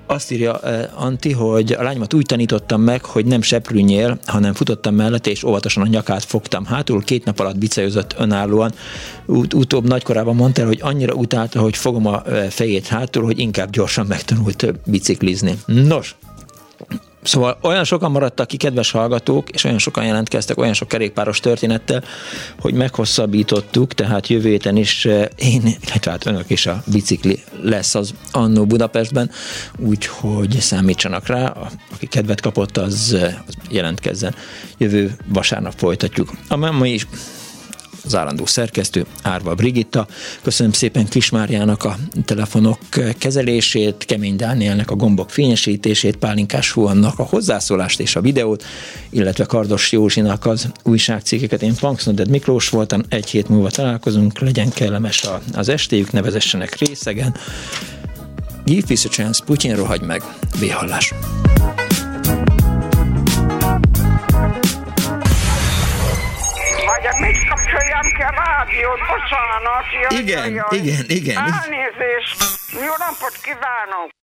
Azt írja Anti, hogy a lányomat úgy tanítottam meg, hogy nem seprűnyél, hanem futottam mellette, és óvatosan a nyakát fogtam hátul, 2 nap alatt bicajozott önállóan. Utóbb nagykorában mondta el, hogy annyira utálta, hogy fogom a fejét hátul, hogy inkább gyorsan megtanult biciklizni. Nos, szóval olyan sokan maradtak ki, kedves hallgatók, és olyan sokan jelentkeztek, olyan sok kerékpáros történettel, hogy meghosszabbítottuk, tehát jövő héten is én, tehát önök is a bicikli lesz az Andó Budapestben, úgyhogy számítsanak rá, aki kedvet kapott, az jelentkezzen. Jövő vasárnap folytatjuk. A ma is az állandó szerkesztő, Árva Brigitta. Köszönöm szépen Kis Máriának a telefonok kezelését, Kemény Dánielnek a gombok fényesítését, Pálinkás Huannak a hozzászólást és a videót, illetve Kardos Józsinak az újságcikkeket. Én Punk's Not Dead Miklós voltam, 1 hét múlva találkozunk, legyen kellemes az estéjük, nevezessenek részegen. Give us a chance, Putyin rohagy meg. Véhallás. Mit kapcsoljam ki a rádiót? Bocsánat! Jaj, igen, jaj. Igen. Elnézést! Jó napot kívánok!